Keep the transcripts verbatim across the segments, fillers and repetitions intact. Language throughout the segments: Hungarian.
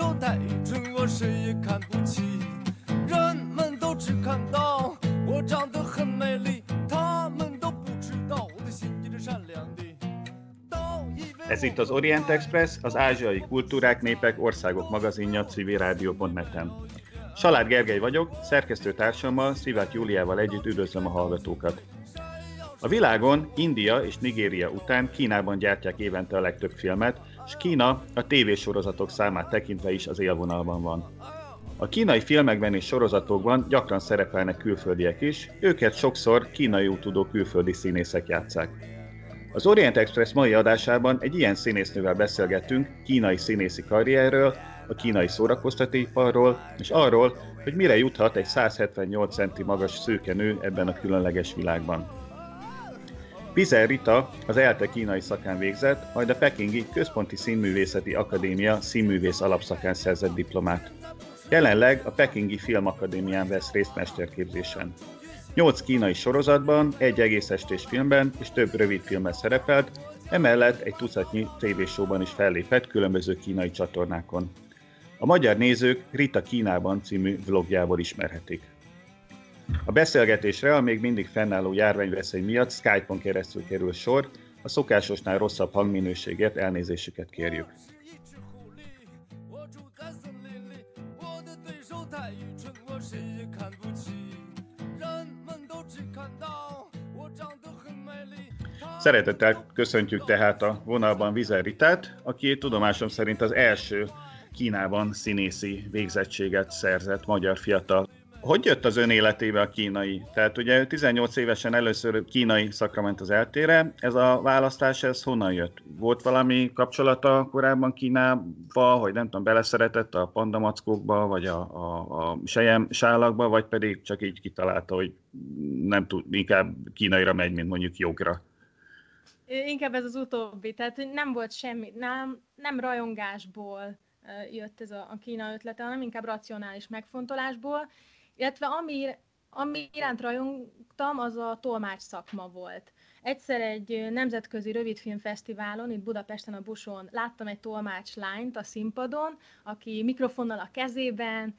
受待遇，中国谁也看不起，人们都只看到我长得很美丽，他们都不知道我的心地是善良的。 Ez itt az Orient Express, az ázsiai kultúrák, népek, országok magazinja civirádió pont net-en. Salád Gergely vagyok, szerkesztő társammal, Szivák Júliával együtt üdvözlöm a hallgatókat. A világon India és Nigéria után Kínában gyártják évente a legtöbb filmet, és Kína a tévésorozatok számát tekintve is az élvonalban van. A kínai filmekben és sorozatokban gyakran szerepelnek külföldiek is, őket sokszor kínai úttudó külföldi színészek játsszák. Az Orient Express mai adásában egy ilyen színésznővel beszélgettünk kínai színészi karrierről, a kínai szórakoztatóiparról, és arról, hogy mire juthat egy száz hetvennyolc centi magas szőke nő ebben a különleges világban. Vizer Rita az ELTE kínai szakán végzett, majd a Pekingi Központi Színművészeti Akadémia színművész alapszakán szerzett diplomát. Jelenleg a Pekingi Film Akadémián vesz részt mesterképzésen. nyolc kínai sorozatban, egy egész estés filmben és több rövid filmben szerepelt, emellett egy tucatnyi tévésóban is fellépett különböző kínai csatornákon. A magyar nézők Rita Kínában című vlogjából ismerhetik. A beszélgetésre a még mindig fennálló járványveszély miatt Skype-on keresztül kerül sor, a szokásosnál rosszabb hangminőségért elnézésüket kérjük. Szeretettel köszöntjük tehát a vonalban Vizer Ritát, aki tudomásom szerint az első Kínában színészi végzettséget szerzett magyar fiatal. Hogy jött az ön életébe a kínai? Tehát ugye tizennyolc évesen először kínai szakra ment az eltére, ez a választás, ez honnan jött? Volt valami kapcsolata korábban Kínába, hogy nem tudom, beleszeretett a pandamackókba, vagy a, a, a sejem sálakba, vagy pedig csak így kitalálta, hogy nem tud, inkább kínaira megy, mint mondjuk jogra? Inkább ez az utóbbi, tehát nem volt semmi, nem, nem rajongásból jött ez a, a Kína ötlete, hanem inkább racionális megfontolásból, illetve ami, ami iránt rajongtam, az a tolmács szakma volt. Egyszer egy nemzetközi rövidfilmfesztiválon, itt Budapesten a Buson láttam egy tolmácslányt a színpadon, aki mikrofonnal a kezében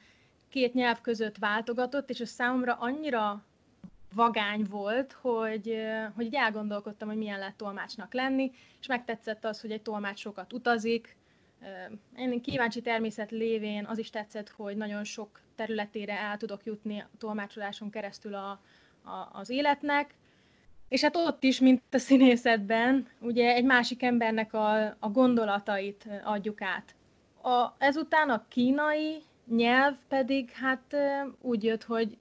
két nyelv között váltogatott, és az számomra annyira vagány volt, hogy, hogy így elgondolkodtam, hogy milyen lehet tolmácsnak lenni, és megtetszett az, hogy egy tolmács sokat utazik. Én kíváncsi természet lévén az is tetszett, hogy nagyon sok területére el tudok jutni a tolmácsoláson keresztül a, a, az életnek. És hát ott is, mint a színészetben, ugye egy másik embernek a, a gondolatait adjuk át. A, ezután a kínai nyelv pedig hát úgy jött, hogy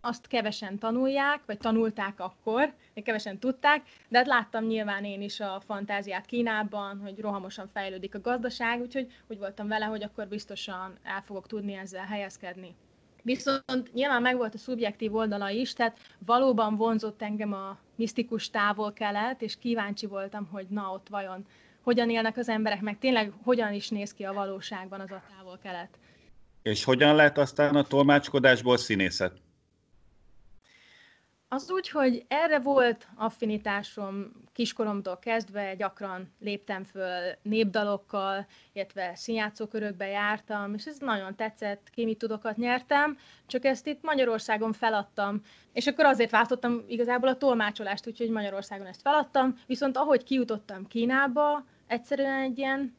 azt kevesen tanulják, vagy tanulták akkor, még kevesen tudták, de hát láttam nyilván én is a fantáziát Kínában, hogy rohamosan fejlődik a gazdaság, úgyhogy úgy voltam vele, hogy akkor biztosan el fogok tudni ezzel helyezkedni. Viszont nyilván megvolt a szubjektív oldala is, tehát valóban vonzott engem a misztikus távol-kelet, és kíváncsi voltam, hogy na ott vajon hogyan élnek az emberek, meg tényleg hogyan is néz ki a valóságban az a távol-kelet. És hogyan lett aztán a tolmácskodásból színészet? Az úgy, hogy erre volt affinitásom kiskoromtól kezdve, gyakran léptem föl népdalokkal, illetve színjátszókörökbe jártam, és ez nagyon tetszett, kémitudokat nyertem, csak ezt itt Magyarországon feladtam, és akkor azért váltottam igazából a tolmácsolást, úgyhogy Magyarországon ezt feladtam, viszont ahogy kijutottam Kínába, egyszerűen egy ilyen,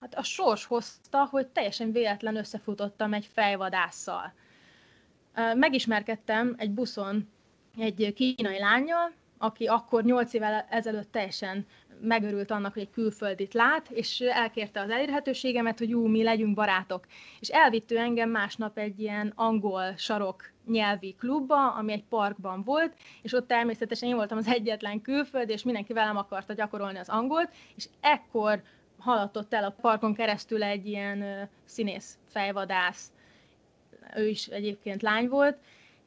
hát a sors hozta, hogy teljesen véletlen összefutottam egy fejvadásszal. Megismerkedtem egy buszon egy kínai lánnyal, aki akkor nyolc évvel ezelőtt teljesen megörült annak, hogy egy külföldit lát, és elkérte az elérhetőségemet, hogy ú, mi legyünk barátok. És elvitt ő engem másnap egy ilyen angol sarok nyelvi klubba, ami egy parkban volt, és ott természetesen én voltam az egyetlen külföld, és mindenki velem akarta gyakorolni az angolt, és ekkor haladott el a parkon keresztül egy ilyen színész fejvadász, ő is egyébként lány volt,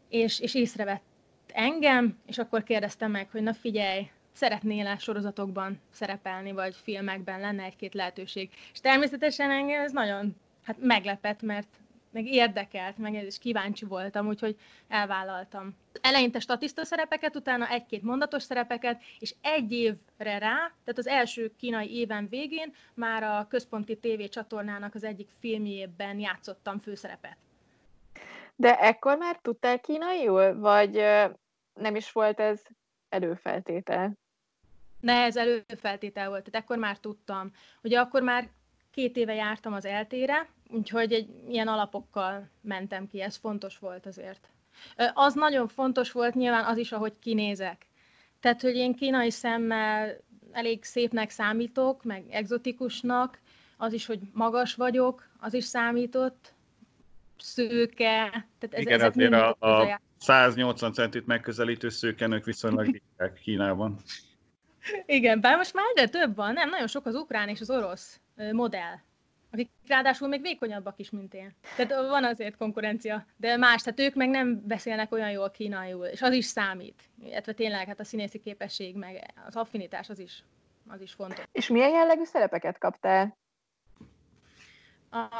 és, és észrevett engem, és akkor kérdeztem meg, hogy na figyelj, szeretnél-e sorozatokban szerepelni, vagy filmekben, lenne egy-két lehetőség. És természetesen engem ez nagyon hát meglepett, mert meg érdekelt, meg és kíváncsi voltam, úgyhogy elvállaltam. Eleinte statiszta szerepeket, utána egy-két mondatos szerepeket, és egy évre rá, tehát az első kínai éven végén már a központi tévécsatornának az egyik filmjében játszottam főszerepet. De ekkor már tudtál kínaiul, vagy nem is volt ez előfeltétel? Ne, ez előfeltétel volt, tehát ekkor már tudtam. Ugye akkor már két éve jártam az é el té-re, úgyhogy egy ilyen alapokkal mentem ki, ez fontos volt azért. Az nagyon fontos volt nyilván az is, ahogy kinézek. Tehát, hogy én kínai szemmel elég szépnek számítok, meg egzotikusnak, az is, hogy magas vagyok, az is számított, szőke. Tehát ez, igen, azért a, a száznyolcvan centit megközelítő szőkenők viszonylag ritkák Kínában. Igen, bár most már egyre több van, nem? Nagyon sok az ukrán és az orosz modell, akik ráadásul még vékonyabbak is, mint én. Tehát van azért konkurencia, de más, tehát ők meg nem beszélnek olyan jól kínaiul, és az is számít. Illetve tényleg hát a színészi képesség, meg az affinitás, az is, az is fontos. És milyen jellegű szerepeket kaptál?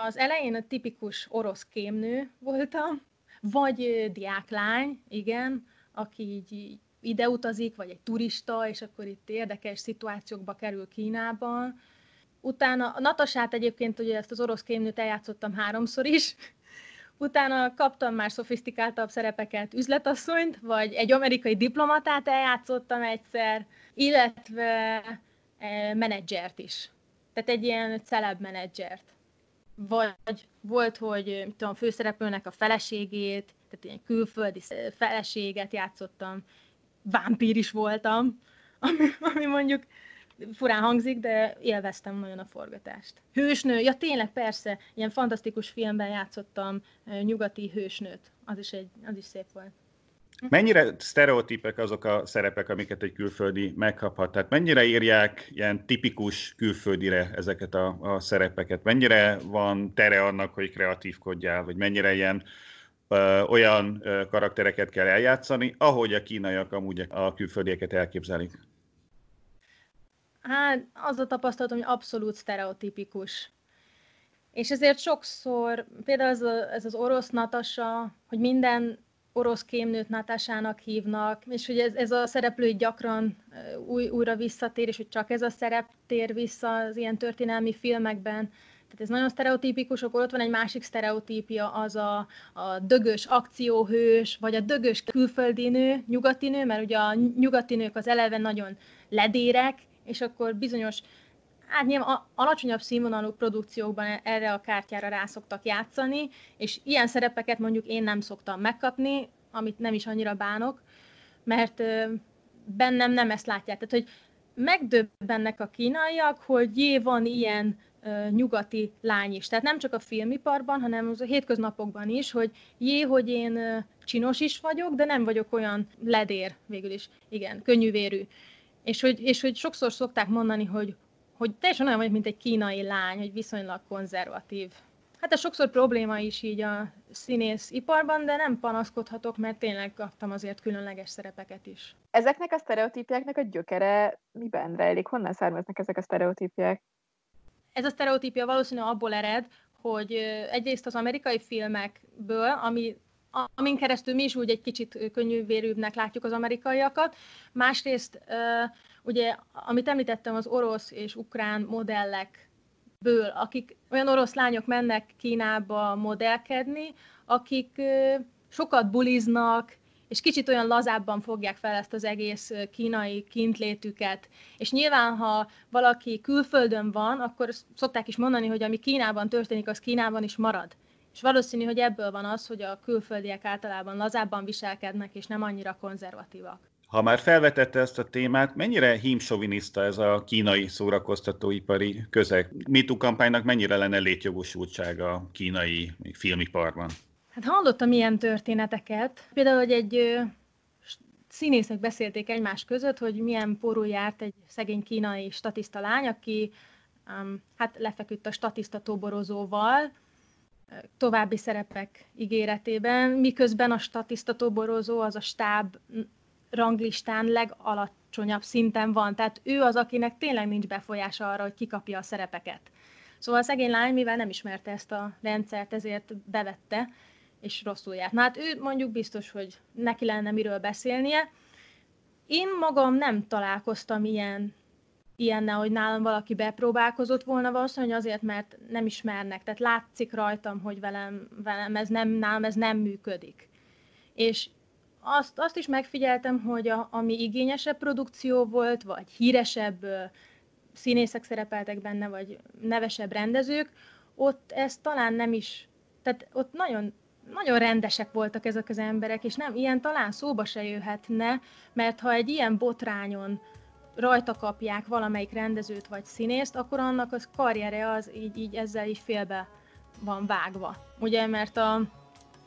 Az elején a tipikus orosz kémnő voltam, vagy diáklány, igen, aki így ide utazik, vagy egy turista, és akkor itt érdekes szituációkba kerül Kínában. Utána a Natasát egyébként, ugye ezt az orosz kémnőt eljátszottam háromszor is, utána kaptam már szofisztikáltabb szerepeket, üzletasszonyt, vagy egy amerikai diplomatát eljátszottam egyszer, illetve e, menedzsert is. Tehát egy ilyen celeb menedzsert. Vagy volt, hogy tudom, főszereplőnek a feleségét, tehát ilyen külföldi feleséget játszottam, vámpír is voltam, ami, ami mondjuk furán hangzik, de élveztem nagyon a forgatást. Hősnő, ja tényleg persze, ilyen fantasztikus filmben játszottam nyugati hősnőt, az is, egy, az is szép volt. Mennyire sztereotípek azok a szerepek, amiket egy külföldi megkaphat? Tehát mennyire írják ilyen tipikus külföldire ezeket a, a szerepeket? Mennyire van tere annak, hogy kreatívkodjál, vagy mennyire ilyen ö, olyan ö, karaktereket kell eljátszani, ahogy a kínaiak amúgy a külföldieket elképzelik? Hát az a tapasztalatom, hogy abszolút sztereotipikus. És ezért sokszor, például ez, a, ez az orosz Natasha, hogy minden orosz kémnőt Natasának hívnak, és hogy ez, ez a szereplő gyakran új, újra visszatér, és hogy csak ez a szerep tér vissza az ilyen történelmi filmekben. Tehát ez nagyon sztereotípikus, akkor ott van egy másik sztereotípia, az a, a dögös akcióhős, vagy a dögös külföldi nő, nyugati nő, mert ugye a nyugati nők az eleve nagyon ledérek, és akkor bizonyos, hát nyilván alacsonyabb színvonalú produkciókban erre a kártyára rá szoktak játszani, és ilyen szerepeket mondjuk én nem szoktam megkapni, amit nem is annyira bánok, mert bennem nem ezt látják. Tehát, hogy megdöbbennek a kínaiak, hogy jé, van ilyen nyugati lány is. Tehát nem csak a filmiparban, hanem a hétköznapokban is, hogy jé, hogy én csinos is vagyok, de nem vagyok olyan ledér végül is. Igen, könnyűvérű. És hogy, és hogy sokszor szokták mondani, hogy, hogy teljesen olyan vagy, mint egy kínai lány, hogy viszonylag konzervatív. Hát ez sokszor probléma is így a színésziparban, de nem panaszkodhatok, mert tényleg kaptam azért különleges szerepeket is. Ezeknek a sztereotípiáknak a gyökere miben rejlik? Honnan származnak ezek a sztereotípiák? Ez a sztereotípia valószínűleg abból ered, hogy egyrészt az amerikai filmekből, ami... amin keresztül mi is úgy egy kicsit könnyűvérűbbnek látjuk az amerikaiakat. Másrészt, ugye, amit említettem, az orosz és ukrán modellekből, akik olyan orosz lányok mennek Kínába modellkedni, akik sokat buliznak, és kicsit olyan lazábban fogják fel ezt az egész kínai kintlétüket. És nyilván, ha valaki külföldön van, akkor szokták is mondani, hogy ami Kínában történik, az Kínában is marad. És valószínű, hogy ebből van az, hogy a külföldiek általában lazábban viselkednek, és nem annyira konzervatívak. Ha már felvetette ezt a témát, mennyire hímsoviniszta ez a kínai szórakoztatóipari közeg? MeToo kampánynak mennyire lenne létjogosultsága a kínai filmiparban? Hát hallottam ilyen történeteket. Például, hogy egy színészek beszélték egymás között, hogy milyen porul járt egy szegény kínai statiszta lány, aki um, hát lefeküdt a statiszta toborozóval, további szerepek ígéretében, miközben a statiszta toborozó az a stáb ranglistán legalacsonyabb szinten van. Tehát ő az, akinek tényleg nincs befolyása arra, hogy kikapja a szerepeket. Szóval a szegény lány, mivel nem ismerte ezt a rendszert, ezért bevette, és rosszul járt. Na hát ő mondjuk biztos, hogy neki lenne miről beszélnie. Én magam nem találkoztam ilyen, ilyenne, hogy nálam valaki bepróbálkozott volna, valószínűleg azért, mert nem ismernek. Tehát látszik rajtam, hogy velem, velem ez nem, nálam ez nem működik. És azt, azt is megfigyeltem, hogy a, ami igényesebb produkció volt, vagy híresebb színészek szerepeltek benne, vagy nevesebb rendezők, ott ez talán nem is, tehát ott nagyon, nagyon rendesek voltak ezek az emberek, és nem, ilyen talán szóba se jöhetne, mert ha egy ilyen botrányon rajta kapják valamelyik rendezőt vagy színészt, akkor annak az karriere az így, így ezzel így félbe van vágva. Ugye, mert a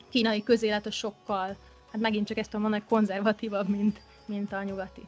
kínai közélet a sokkal, hát megint csak ezt mondom, hogy konzervatívabb, mint, mint a nyugati.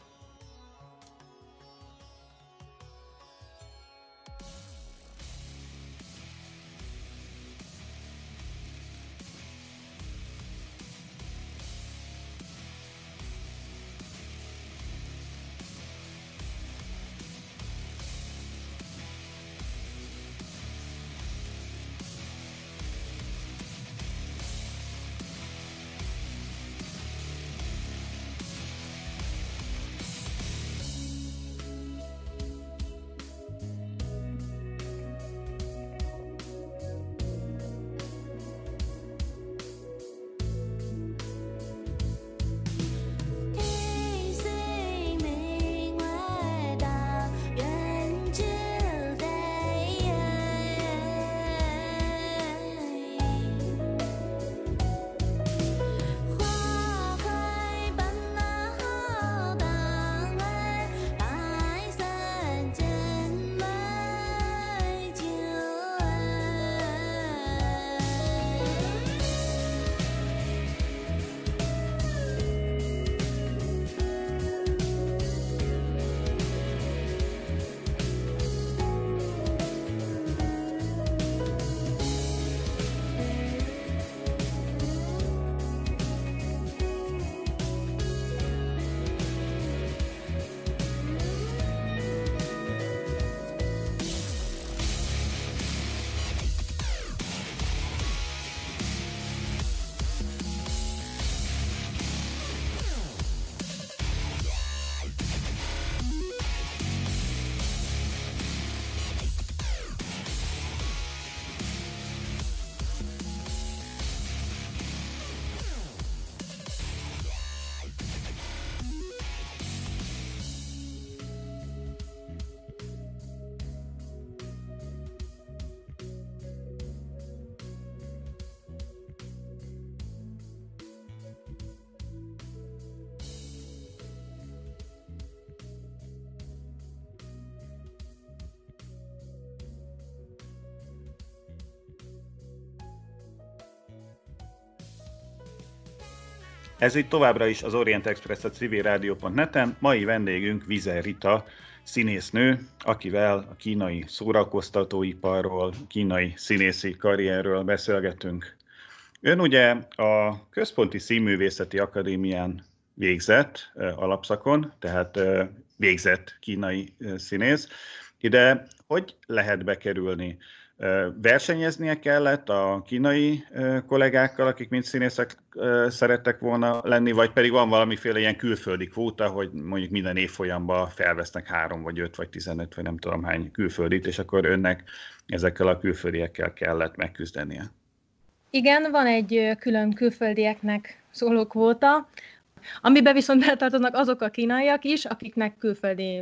Ez itt továbbra is az Orient Express a civirádió pont net-en. Mai vendégünk Vizer Rita színésznő, akivel a kínai szórakoztatóiparról, kínai színészi karrierről beszélgetünk. Ön ugye a Központi Színművészeti Akadémián végzett alapszakon, tehát végzett kínai színész. Ide hogy lehet bekerülni? Versenyeznie kellett a kínai kollégákkal, akik mind színészek szerettek volna lenni, vagy pedig van valamiféle ilyen külföldi kvóta, hogy mondjuk minden évfolyamban felvesznek három, vagy öt, vagy tizenöt, vagy nem tudom hány külföldit, és akkor önnek ezekkel a külföldiekkel kellett megküzdenie. Igen, van egy külön külföldieknek szóló kvóta, amiben viszont betartoznak azok a kínaiak is, akiknek külföldi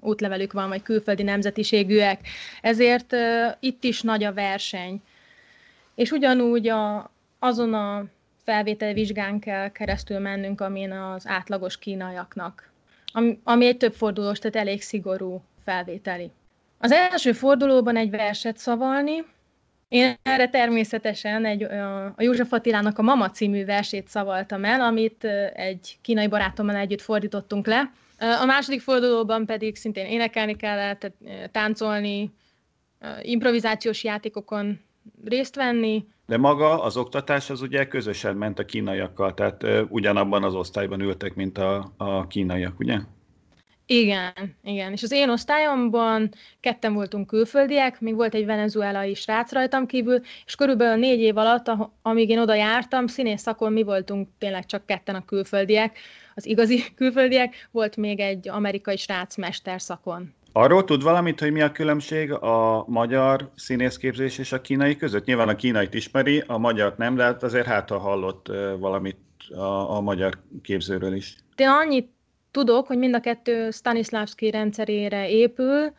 útlevelük van, vagy külföldi nemzetiségűek, ezért uh, itt is nagy a verseny. És ugyanúgy a, azon a felvételvizsgán kell keresztül mennünk, amin az átlagos kínaiaknak, ami, ami egy többfordulós, tehát elég szigorú felvételi. Az első fordulóban egy verset szavalni, én erre természetesen egy, a József Attilának a Mama című versét szavaltam el, amit egy kínai barátommal együtt fordítottunk le. A második fordulóban pedig szintén énekelni kellett, táncolni, improvizációs játékokon részt venni. De maga az oktatás az ugye közösen ment a kínaiakkal, tehát ugyanabban az osztályban ültek, mint a, a kínaiak, ugye? Igen, igen. És az én osztályomban ketten voltunk külföldiek, még volt egy venezuelai srác rajtam kívül, és körülbelül négy év alatt, amíg én oda jártam, színész szakon mi voltunk tényleg csak ketten a külföldiek, az igazi külföldiek, volt még egy amerikai srác mesterszakon. Arról tud valamit, hogy mi a különbség a magyar színészképzés és a kínai között? Nyilván a kínait ismeri, a magyart nem, de hát azért hát ha hallott valamit a, a magyar képzőről is. De annyit tudok, hogy mind a kettő Stanislavski rendszerére épül,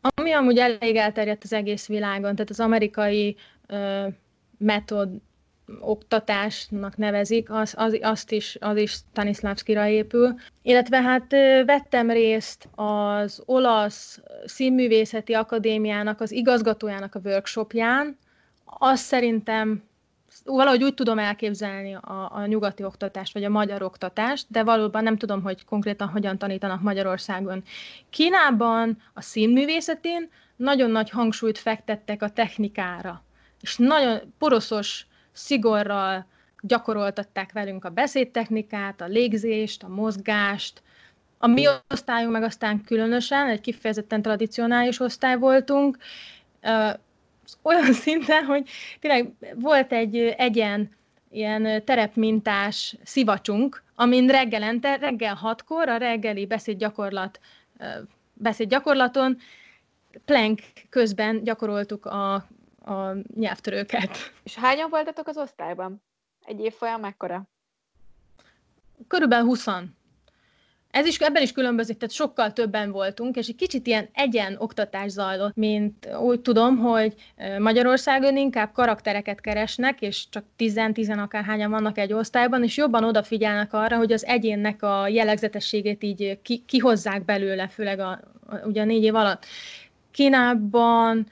ami amúgy elég elterjedt az egész világon, tehát az amerikai ö, metód oktatásnak nevezik, az, az, azt is, az is Stanislavskira épül. Illetve hát ö, vettem részt az olasz színművészeti akadémiának, az igazgatójának a workshopján, azt szerintem valahogy úgy tudom elképzelni a, a nyugati oktatást, vagy a magyar oktatást, de valóban nem tudom, hogy konkrétan hogyan tanítanak Magyarországon. Kínában a színművészetén nagyon nagy hangsúlyt fektettek a technikára, és nagyon poroszos szigorral gyakoroltatták velünk a beszédtechnikát, a légzést, a mozgást. A mi osztályunk meg aztán különösen, egy kifejezetten tradicionális osztály voltunk, olyan szinten, hogy tényleg volt egy egyen ilyen terepmintás szivacsunk, amin reggelente, reggel hatkor a reggeli beszédgyakorlat, beszédgyakorlaton plank közben gyakoroltuk a, a nyelvtörőket. És hányan voltatok az osztályban? Egy év folyam mekkora? Körülbelül huszan. Ez is, ebben is különbözik, tehát sokkal többen voltunk, és egy kicsit ilyen egyen oktatás zajlott, mint úgy tudom, hogy Magyarországon inkább karaktereket keresnek, és csak tíz-tíz akárhányan vannak egy osztályban, és jobban odafigyelnek arra, hogy az egyénnek a jellegzetességét így ki, kihozzák belőle, főleg a, a, ugye a négy év alatt. Kínában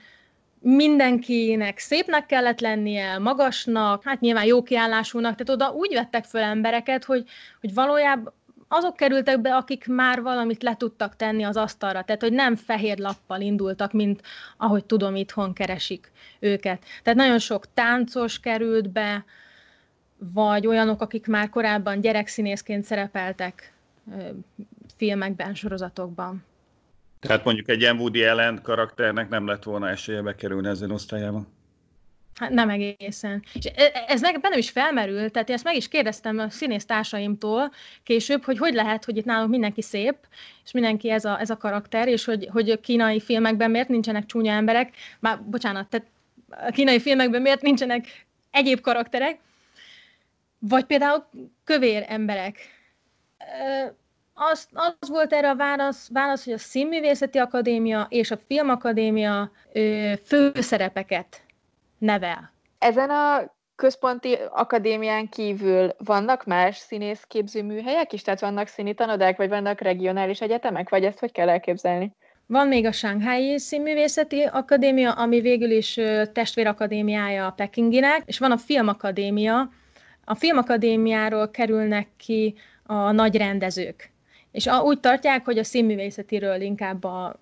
mindenkinek szépnek kellett lennie, magasnak, hát nyilván jó kiállásúnak, tehát oda úgy vettek föl embereket, hogy, hogy valójában azok kerültek be, akik már valamit le tudtak tenni az asztalra, tehát hogy nem fehér lappal indultak, mint ahogy tudom, itthon keresik őket. Tehát nagyon sok táncos került be, vagy olyanok, akik már korábban gyerekszínészként szerepeltek filmekben, sorozatokban. Tehát mondjuk egy ilyen Woody Allen karakternek nem lett volna esélye bekerülni ezen osztályában? Hát nem egészen. És ez meg, bennem is felmerült, tehát én ezt meg is kérdeztem a színész társaimtól később, hogy hogy lehet, hogy itt nálunk mindenki szép, és mindenki ez a, ez a karakter, és hogy, hogy kínai filmekben miért nincsenek csúnya emberek, már bocsánat, tehát a kínai filmekben miért nincsenek egyéb karakterek, vagy például kövér emberek. Az, az volt erre a válasz, válasz, hogy a Színművészeti Akadémia és a Filmakadémia főszerepeket nevel. Ezen a központi akadémián kívül vannak más színészképző műhelyek is? Tehát vannak színi tanodák, vagy vannak regionális egyetemek? Vagy ezt hogy kell elképzelni? Van még a Shanghai Színművészeti Akadémia, ami végül is testvérakadémiája a Pekinginek, és van a Filmakadémia. A Filmakadémiáról kerülnek ki a nagy rendezők. És úgy tartják, hogy a színművészetiről inkább a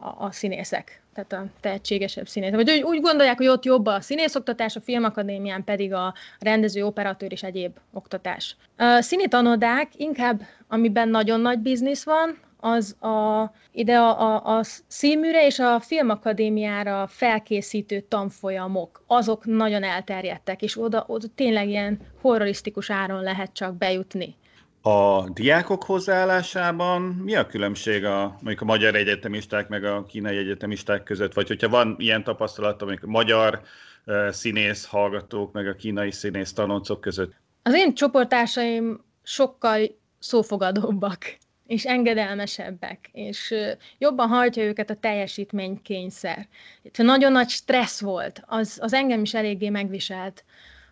A, a színészek, tehát a tehetségesebb színészek. Vagy úgy, úgy gondolják, hogy ott jobb a színészoktatás, a Filmakadémián pedig a rendező, operatőr és egyéb oktatás. A színi tanodák inkább, amiben nagyon nagy biznisz van, az a, ide a, a, a színműre és a Filmakadémiára felkészítő tanfolyamok, azok nagyon elterjedtek, és oda, oda tényleg ilyen horrorisztikus áron lehet csak bejutni. A diákok hozzáállásában mi a különbség a, mondjuk a magyar egyetemisták meg a kínai egyetemisták között? Vagy hogyha van ilyen tapasztalata, mondjuk a magyar uh, színész hallgatók meg a kínai színész tanoncok között? Az én csoporttársaim sokkal szófogadóbbak és engedelmesebbek, és jobban hajtja őket a teljesítménykényszer. Itt nagyon nagy stressz volt, az, az engem is eléggé megviselt,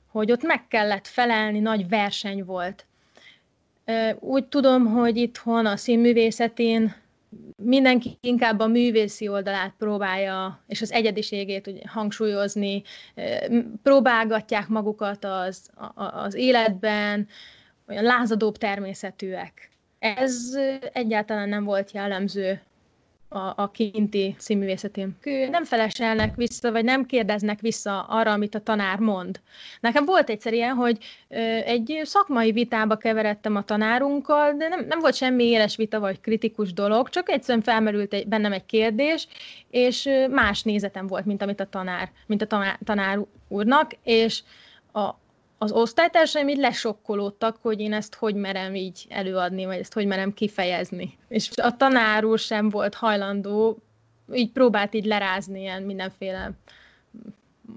hogy ott meg kellett felelni, nagy verseny volt. Úgy tudom, hogy itthon a színművészetén mindenki inkább a művészi oldalát próbálja, és az egyediségét ugye, hangsúlyozni, próbálgatják magukat az, az életben, olyan lázadóbb természetűek. Ez egyáltalán nem volt jellemző a, a kinti színművészetén. Nem feleselnek vissza, vagy nem kérdeznek vissza arra, amit a tanár mond. Nekem volt egyszer ilyen, hogy ö, egy szakmai vitába keveredtem a tanárunkkal, de nem, nem volt semmi éles vita, vagy kritikus dolog, csak egyszerűen felmerült egy, bennem egy kérdés, és más nézetem volt, mint amit a tanár, mint a tanár, tanár úrnak, és a az osztálytársaim így lesokkolódtak, hogy én ezt hogy merem így előadni, vagy ezt hogy merem kifejezni. És a tanár úr sem volt hajlandó, így próbált így lerázni ilyen mindenféle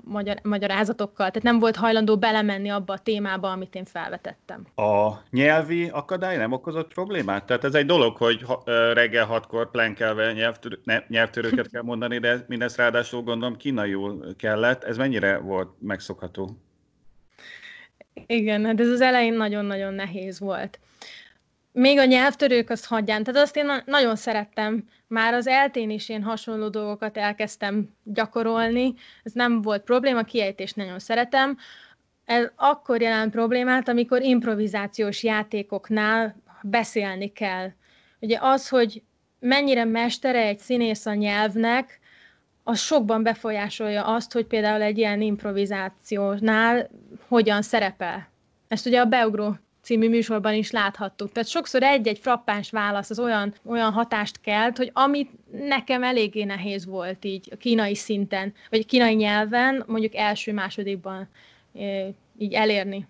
magyar, magyarázatokkal. Tehát nem volt hajlandó belemenni abba a témába, amit én felvetettem. A nyelvi akadály nem okozott problémát? Tehát ez egy dolog, hogy reggel hatkor plánkelve nyelvtörő, ne, nyelvtörőket kell mondani, de mindezt ráadásul gondolom kínaiul kellett. Ez mennyire volt megszokható? Igen, hát ez az elején nagyon-nagyon nehéz volt. Még a nyelvtörők azt hagyján, tehát azt én nagyon szerettem. Már az é el té-n is én hasonló dolgokat elkezdtem gyakorolni. Ez nem volt probléma, kiejtést nagyon szeretem. Ez akkor jelent problémát, amikor improvizációs játékoknál beszélni kell. Ugye az, hogy mennyire mestere egy színész a nyelvnek, az sokban befolyásolja azt, hogy például egy ilyen improvizációnál hogyan szerepel. Ezt ugye a Beugró című műsorban is láthattuk. Tehát sokszor egy-egy frappáns válasz az olyan, olyan hatást kelt, hogy amit nekem eléggé nehéz volt így a kínai szinten, vagy kínai nyelven, mondjuk első-másodikban így elérni.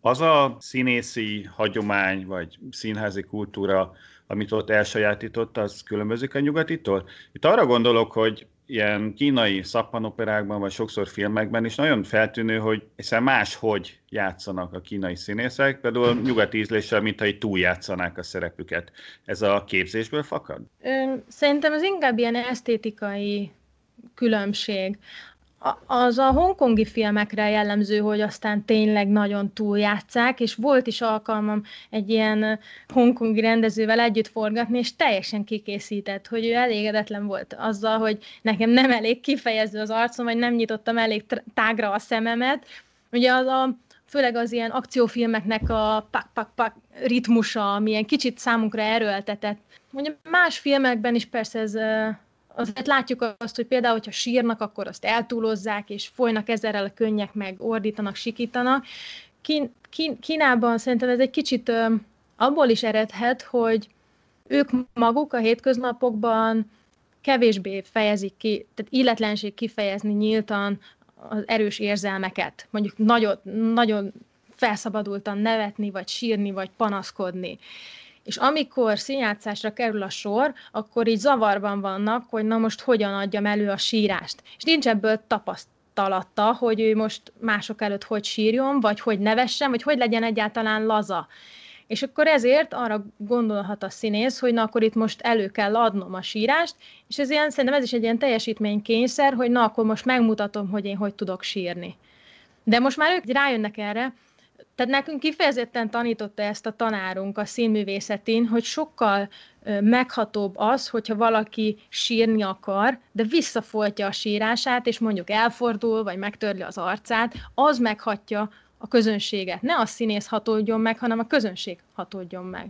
Az a színészi hagyomány, vagy színházi kultúra, amit ott elsajátított, az különbözik a nyugatitól? Itt arra gondolok, hogy ilyen kínai szappanoperákban, vagy sokszor filmekben is nagyon feltűnő, hogy hiszen máshogy játszanak a kínai színészek, például nyugati ízléssel, mintha így túljátszanák a szerepüket. Ez a képzésből fakad? Szerintem ez inkább ilyen esztétikai különbség. Az a hongkongi filmekre jellemző, hogy aztán tényleg nagyon túljátszák, és volt is alkalmam egy ilyen hongkongi rendezővel együtt forgatni, és teljesen kikészített, hogy ő elégedetlen volt azzal, hogy nekem nem elég kifejező az arcom, vagy nem nyitottam elég tágra a szememet. Ugye az a, főleg az ilyen akciófilmeknek a pak-pak-pak ritmusa, ami ilyen kicsit számunkra erőltetett. Ugye más filmekben is persze ez... Azért látjuk azt, hogy például, hogyha sírnak, akkor azt eltúlozzák, és folynak ezerrel a könnyek, meg ordítanak, sikítanak. Kín, kín, Kínában szerintem ez egy kicsit ö, abból is eredhet, hogy ők maguk a hétköznapokban kevésbé fejezik ki, tehát illetlenség kifejezni nyíltan az erős érzelmeket. Mondjuk nagyon, nagyon felszabadultan nevetni, vagy sírni, vagy panaszkodni. És amikor színjátszásra kerül a sor, akkor így zavarban vannak, hogy na most hogyan adjam elő a sírást. És nincs ebből tapasztalata, hogy ő most mások előtt hogy sírjon, vagy hogy nevessen, vagy hogy legyen egyáltalán laza. És akkor ezért arra gondolhat a színész, hogy na akkor itt most elő kell adnom a sírást, és ez ilyen, szerintem ez is egy ilyen teljesítménykényszer, hogy na akkor most megmutatom, hogy én hogy tudok sírni. De most már ők rájönnek erre. Tehát nekünk kifejezetten tanította ezt a tanárunk a színművészetén, hogy sokkal meghatóbb az, hogyha valaki sírni akar, de visszafolytja a sírását, és mondjuk elfordul, vagy megtörli az arcát, az meghatja a közönséget. Ne a színész hatódjon meg, hanem a közönség hatódjon meg.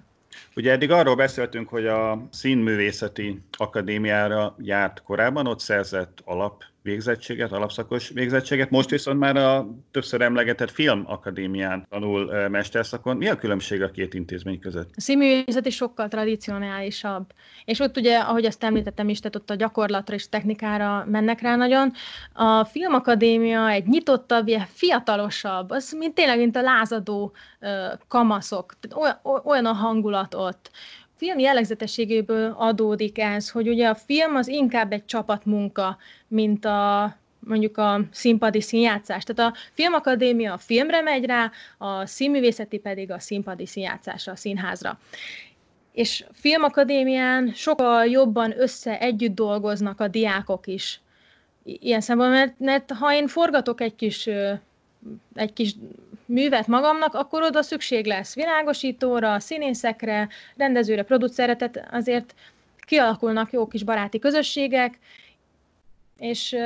Ugye eddig arról beszéltünk, hogy a Színművészeti Akadémiára járt korábban, ott szerzett alapvégzettséget, alapszakos végzettséget, most viszont már a többször emlegetett Film Akadémián tanul mesterszakon. Mi a különbség a két intézmény között? A színművészeti sokkal tradicionálisabb, és ott ugye, ahogy azt említettem is, tehát ott a gyakorlatra és technikára mennek rá nagyon. A Film Akadémia egy nyitottabb, fiatalosabb, az mint tényleg, mint a lázadó kamaszok, tehát olyan a hangulat ott. A film jellegzetességéből adódik ez, hogy ugye a film az inkább egy csapatmunka, mint a, mondjuk a színpadi színjátszás. Tehát a Filmakadémia a filmre megy rá, a színművészeti pedig a színpadi színjátszásra, a színházra. És a Filmakadémián sokkal jobban össze-együtt dolgoznak a diákok is. Ilyen szempontból, mert, mert ha én forgatok egy kis... egy kis művet magamnak, akkor oda szükség lesz világosítóra, színészekre, rendezőre, producerre, tehát azért kialakulnak jó kis baráti közösségek, és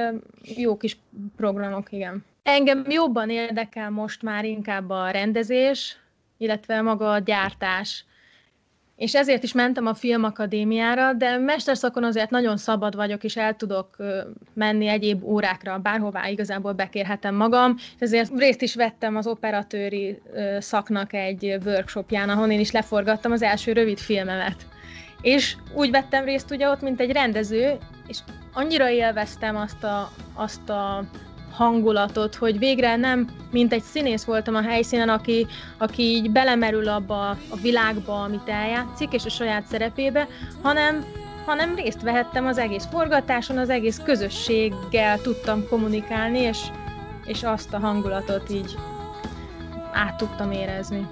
jó kis programok, igen. Engem jobban érdekel most már inkább a rendezés, illetve maga a gyártás. és ezért is mentem a filmakadémiára, de mesterszakon azért nagyon szabad vagyok, és el tudok menni egyéb órákra, bárhová igazából bekérhetem magam, ezért részt is vettem az operatőri szaknak egy workshopján, ahol én is leforgattam az első rövid filmemet. És úgy vettem részt ugye ott, mint egy rendező, és annyira élveztem azt a, azt a hangulatot, hogy végre nem, mint egy színész voltam a helyszínen, aki, aki így belemerül abba a világba, amit eljátszik, és a saját szerepébe, hanem, hanem részt vehettem az egész forgatáson, az egész közösséggel tudtam kommunikálni, és, és azt a hangulatot így át tudtam érezni.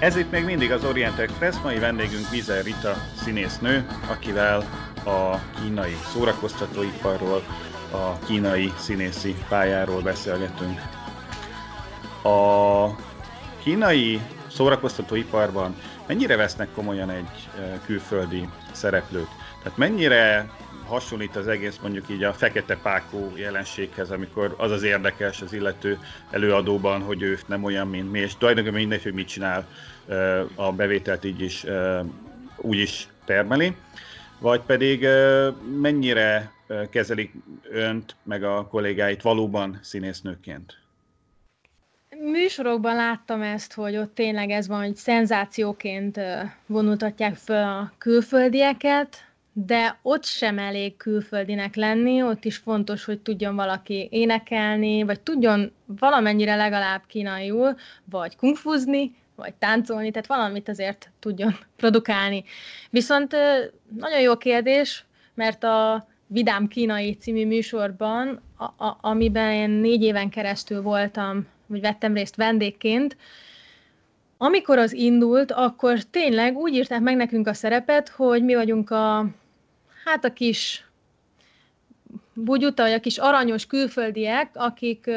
Ez itt még mindig az Orient Express, mai vendégünk Vizer Rita színésznő, akivel a kínai szórakoztatóiparról, a kínai színészi pályáról beszélgetünk. A kínai szórakoztatóiparban mennyire vesznek komolyan egy külföldi szereplőt? Tehát mennyire hasonlít az egész mondjuk így a fekete pákó jelenséghez, amikor az az érdekes az illető előadóban, hogy ő nem olyan, mint mi, és tulajdonképpen mindegy, hogy mit csinál, a bevételt így is úgy is termeli, vagy pedig mennyire kezelik önt meg a kollégáit valóban színésznőként? Műsorokban láttam ezt, hogy ott tényleg ez van, hogy szenzációként vonultatják föl a külföldieket, de ott sem elég külföldinek lenni, ott is fontos, hogy tudjon valaki énekelni, vagy tudjon valamennyire legalább kínaiul, vagy kungfuzni, vagy táncolni, tehát valamit azért tudjon produkálni. Viszont nagyon jó kérdés, mert a Vidám Kínai című műsorban, a- a- amiben én négy éven keresztül voltam, vagy vettem részt vendégként, amikor az indult, akkor tényleg úgy írták meg nekünk a szerepet, hogy mi vagyunk a, hát a kis bugyuta, vagy a kis aranyos külföldiek, akik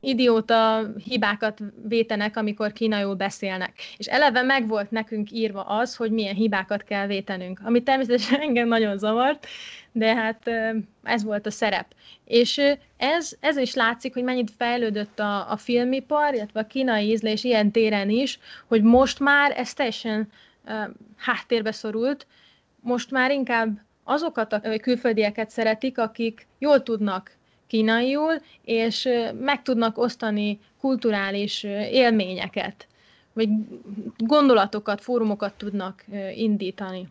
idióta hibákat vétenek, amikor kínaiul beszélnek. És eleve meg volt nekünk írva az, hogy milyen hibákat kell vétenünk, ami természetesen engem nagyon zavart, de hát ez volt a szerep. És ez, ez is látszik, hogy mennyit fejlődött a, a filmipar, illetve a kínai ízlés ilyen téren is, hogy most már ez teljesen háttérbe szorult, most már inkább azokat a külföldieket szeretik, akik jól tudnak kínaiul, és meg tudnak osztani kulturális élményeket, vagy gondolatokat, fórumokat tudnak indítani.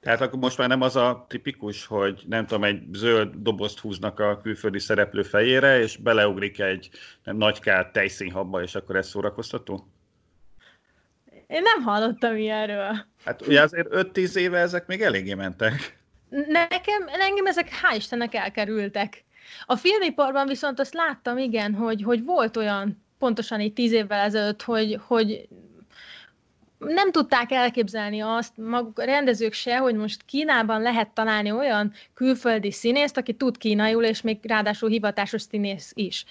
Tehát akkor most már nem az a tipikus, hogy nem tudom, egy zöld dobozt húznak a külföldi szereplő fejére, és beleugrik egy nem, nagykárt tejszínhabba, és akkor ez szórakoztató? Én nem hallottam ilyenről. Hát ugye azért öt-tíz éve ezek még eléggé mentek. Nekem, engem ezek hál' Istennek elkerültek. A filmiparban viszont azt láttam, igen, hogy, hogy volt olyan, pontosan így tíz évvel ezelőtt, hogy, hogy nem tudták elképzelni azt, maguk, a rendezők se, hogy most Kínában lehet találni olyan külföldi színészt, aki tud kínaiul, és még ráadásul hivatásos színész is.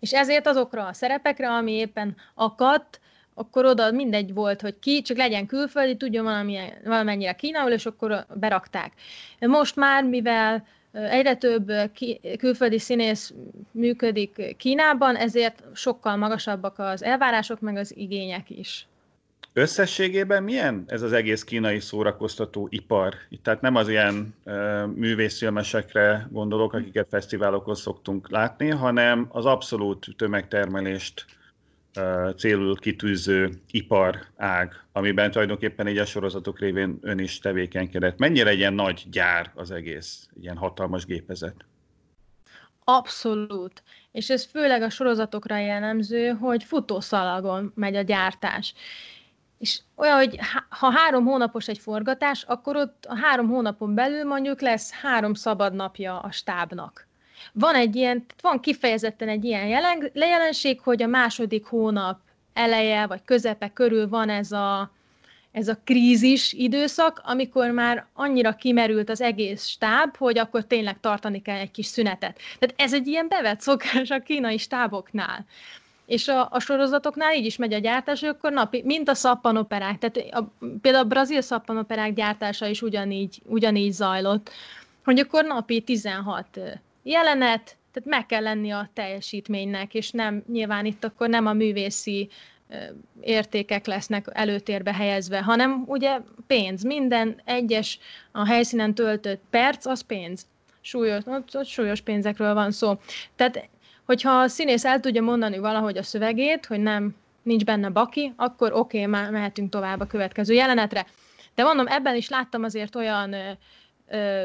És ezért azokra a szerepekre, ami éppen akadt, akkor oda mindegy volt, hogy ki, csak legyen külföldi, tudjon valamennyire kínaiul, és akkor berakták. Most már, mivel egyre több ki, külföldi színész működik Kínában, ezért sokkal magasabbak az elvárások, meg az igények is. Összességében milyen ez az egész kínai szórakoztató ipar? Tehát nem az ilyen uh, művészfilmesekre gondolok, akiket fesztiválokon szoktunk látni, hanem az abszolút tömegtermelést uh, célul kitűző iparág, amiben tulajdonképpen így a sorozatok révén ön is tevékenykedett. Mennyire egy ilyen nagy gyár az egész, ilyen hatalmas gépezet? Abszolút. És ez főleg a sorozatokra jellemző, hogy futószalagon megy a gyártás. És olyan, hogy ha három hónapos egy forgatás, akkor ott a három hónapon belül mondjuk lesz három szabad napja a stábnak. Van egy ilyen, van kifejezetten egy ilyen jelen, jelenség, hogy a második hónap eleje vagy közepe körül van ez a, ez a krízis időszak, amikor már annyira kimerült az egész stáb, hogy akkor tényleg tartani kell egy kis szünetet. Tehát ez egy ilyen bevett szokás a kínai stáboknál. És a, a sorozatoknál így is megy a gyártás, akkor napi, mint a szappanoperák, tehát a, például a brazil szappanoperák gyártása is ugyanígy, ugyanígy zajlott, hogy akkor napi tizenhat jelenet, tehát meg kell lenni a teljesítménynek, és nem, nyilván itt akkor nem a művészi értékek lesznek előtérbe helyezve, hanem ugye pénz, minden egyes a helyszínen töltött perc, az pénz. Súlyos, ott, ott súlyos pénzekről van szó. Tehát hogyha a színész el tudja mondani valahogy a szövegét, hogy nem, nincs benne baki, akkor oké, okay, mehetünk tovább a következő jelenetre. De mondom, ebben is láttam azért olyan ö, ö,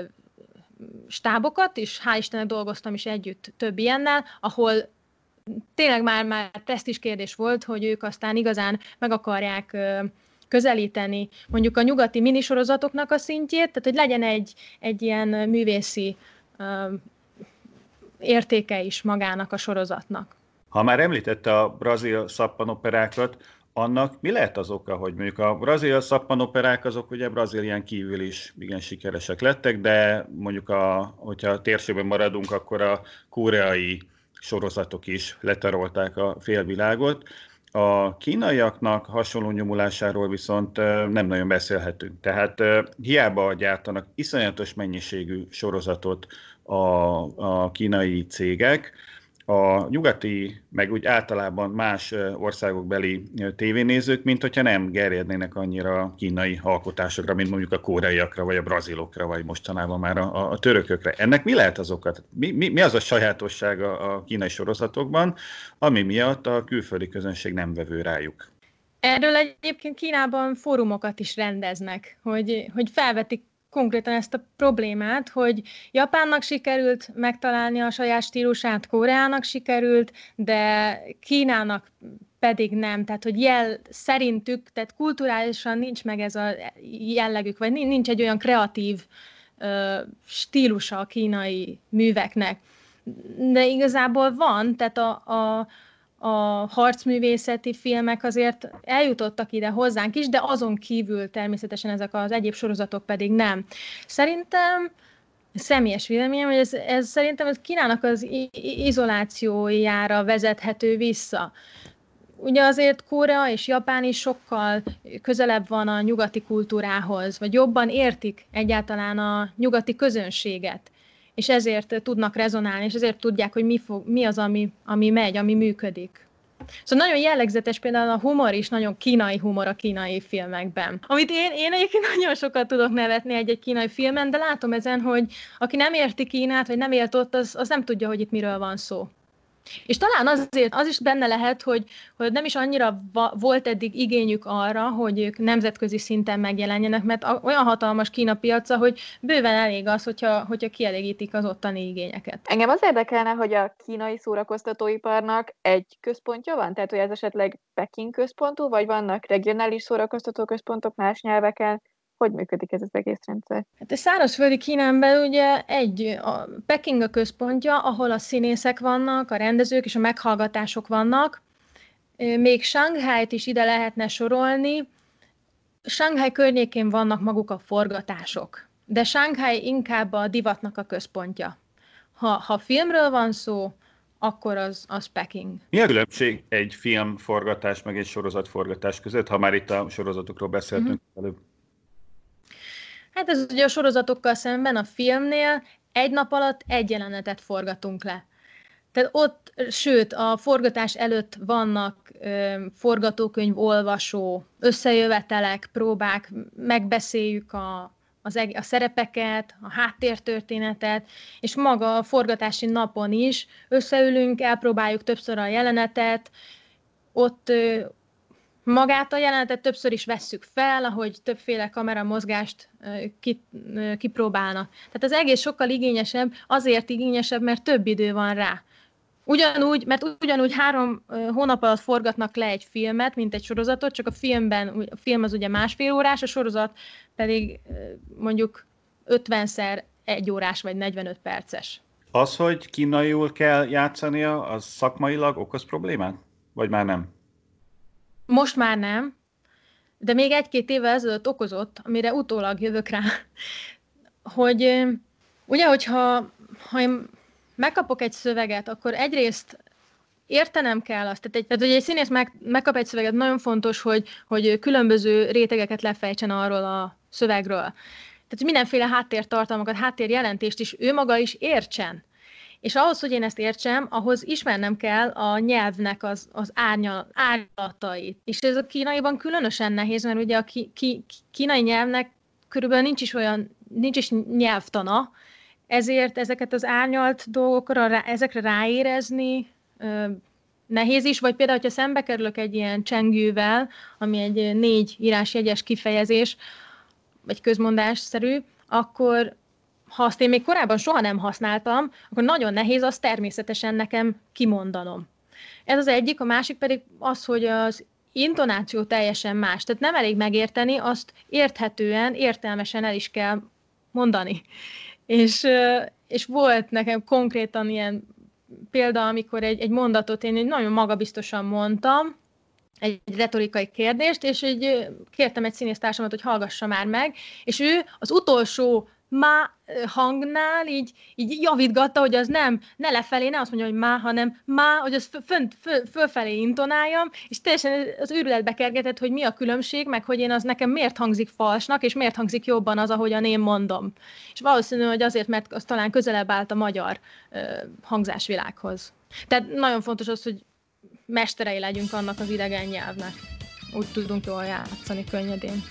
stábokat, és hál' Istennek dolgoztam is együtt több ilyennel, ahol tényleg már, már teszt is kérdés volt, hogy ők aztán igazán meg akarják ö, közelíteni mondjuk a nyugati minisorozatoknak a szintjét, tehát hogy legyen egy, egy ilyen művészi ö, értéke is magának a sorozatnak. Ha már említette a brazil szappanoperákat, annak mi lehet az oka, hogy mondjuk a brazil szappanoperák azok ugye Brazílián kívül is igen sikeresek lettek, de mondjuk a, hogyha a térségben maradunk, akkor a koreai sorozatok is letarolták a félvilágot. A kínaiaknak hasonló nyomulásáról viszont nem nagyon beszélhetünk. Tehát hiába gyártanak iszonyatos mennyiségű sorozatot a, a kínai cégek, a nyugati, meg úgy általában más országokbeli tévénézők, mint hogyha nem gerjednének annyira kínai alkotásokra, mint mondjuk a koreaiakra, vagy a brazilokra, vagy mostanában már a, a törökökre. Ennek mi lehet az oka? Mi, mi, mi az a sajátosság a, a kínai sorozatokban, ami miatt a külföldi közönség nem vevő rájuk? Erről egyébként Kínában fórumokat is rendeznek, hogy, hogy felvetik konkrétan ezt a problémát, hogy Japánnak sikerült megtalálni a saját stílusát, Koreának sikerült, de Kínának pedig nem. Tehát, hogy jel szerintük, tehát kulturálisan nincs meg ez a jellegük, vagy nincs egy olyan kreatív ö, stílusa a kínai műveknek. De igazából van, tehát a, a a harcművészeti filmek azért eljutottak ide hozzánk is, de azon kívül természetesen ezek az egyéb sorozatok pedig nem. Szerintem személyes véleményem, hogy ez, ez szerintem ez Kínának az izolációjára vezethető vissza. Ugye azért Korea és Japán is sokkal közelebb van a nyugati kultúrához, vagy jobban értik egyáltalán a nyugati közönséget, és ezért tudnak rezonálni, és ezért tudják, hogy mi, fog, mi az, ami, ami megy, ami működik. Szóval nagyon jellegzetes például a humor is, nagyon kínai humor a kínai filmekben. Amit én, én egyébként nagyon sokat tudok nevetni egy-egy kínai filmen, de látom ezen, hogy aki nem érti Kínát, vagy nem élt ott, az, az nem tudja, hogy itt miről van szó. És talán azért az is benne lehet, hogy, hogy nem is annyira va, volt eddig igényük arra, hogy ők nemzetközi szinten megjelenjenek, mert olyan hatalmas Kína piaca, hogy bőven elég az, hogyha, hogyha kielégítik az ottani igényeket. Engem az érdekelne, hogy a kínai szórakoztatóiparnak egy központja van? Tehát, hogy ez esetleg Peking központú, vagy vannak regionális szórakoztató központok más nyelveken? Hogy működik ez az egész rendszer? Hát a szárazföldi Kínában ugye egy, a Peking a központja, ahol a színészek vannak, a rendezők és a meghallgatások vannak. Még Sanghajt is ide lehetne sorolni. Sanghaj környékén vannak maguk a forgatások, de Sanghaj inkább a divatnak a központja. Ha, ha filmről van szó, akkor az, az Peking. Mi a különbség egy filmforgatás meg egy sorozatforgatás között, ha már itt a sorozatokról beszéltünk előbb? Mm-hmm. Hát ez ugye a sorozatokkal szemben a filmnél egy nap alatt egy jelenetet forgatunk le. Tehát ott, sőt, a forgatás előtt vannak ö, forgatókönyv, olvasó, összejövetelek, próbák, megbeszéljük a, az, a szerepeket, a háttértörténetet, és maga a forgatási napon is összeülünk, elpróbáljuk többször a jelenetet, ott... Ö, Magát a jelenetet többször is vesszük fel, ahogy többféle kameramozgást kipróbálnak. Tehát az egész sokkal igényesebb, azért igényesebb, mert több idő van rá. Ugyanúgy, mert ugyanúgy három hónap alatt forgatnak le egy filmet, mint egy sorozatot, csak a filmben, a film az ugye másfél órás, a sorozat pedig mondjuk ötvenszer egy órás vagy negyvenöt perces. Az, hogy kínaiul kell játszania, az szakmailag okoz problémát? Vagy már nem? Most már nem, de még egy-két évvel ezelőtt okozott, amire utólag jövök rá, hogy ugye, hogyha ha én megkapok egy szöveget, akkor egyrészt értenem kell azt, tehát, egy, tehát hogy egy színész meg, megkap egy szöveget, nagyon fontos, hogy, hogy különböző rétegeket lefejtsen arról a szövegről. Tehát mindenféle háttértartalmakat, háttérjelentést is ő maga is értsen. És ahhoz, hogy én ezt értsem, ahhoz ismernem kell a nyelvnek az, az árnyal, árnyalatait. És ez a kínaiban különösen nehéz, mert ugye a ki, ki, kínai nyelvnek körülbelül nincs is olyan, nincs is nyelvtana, ezért ezeket az árnyalt dolgokra, rá, ezekre ráérezni ö, nehéz is, vagy például, ha szembe kerülök egy ilyen csengővel, ami egy négy írásjegyes kifejezés, vagy közmondásszerű, akkor... Ha azt én még korábban soha nem használtam, akkor nagyon nehéz azt természetesen nekem kimondanom. Ez az egyik, a másik pedig az, hogy az intonáció teljesen más. Tehát nem elég megérteni, azt érthetően, értelmesen el is kell mondani. És, és volt nekem konkrétan ilyen példa, amikor egy, egy mondatot én nagyon magabiztosan mondtam, egy retorikai kérdést, és egy, kértem egy színésztársamat, hogy hallgassa már meg, és ő az utolsó má hangnál így, így javítgatta, hogy az nem, ne lefelé, ne azt mondja, hogy má, hanem má, hogy az fönt, föl, fölfelé intonáljam, és teljesen az őrületbe kergetett, hogy mi a különbség, meg hogy én az nekem miért hangzik falsnak, és miért hangzik jobban az, ahogyan én mondom. És valószínű, hogy azért, mert az talán közelebb állt a magyar ö, hangzásvilághoz. Tehát nagyon fontos az, hogy mesterei legyünk annak az idegen nyelvnek. Úgy tudunk jól játszani könnyedén.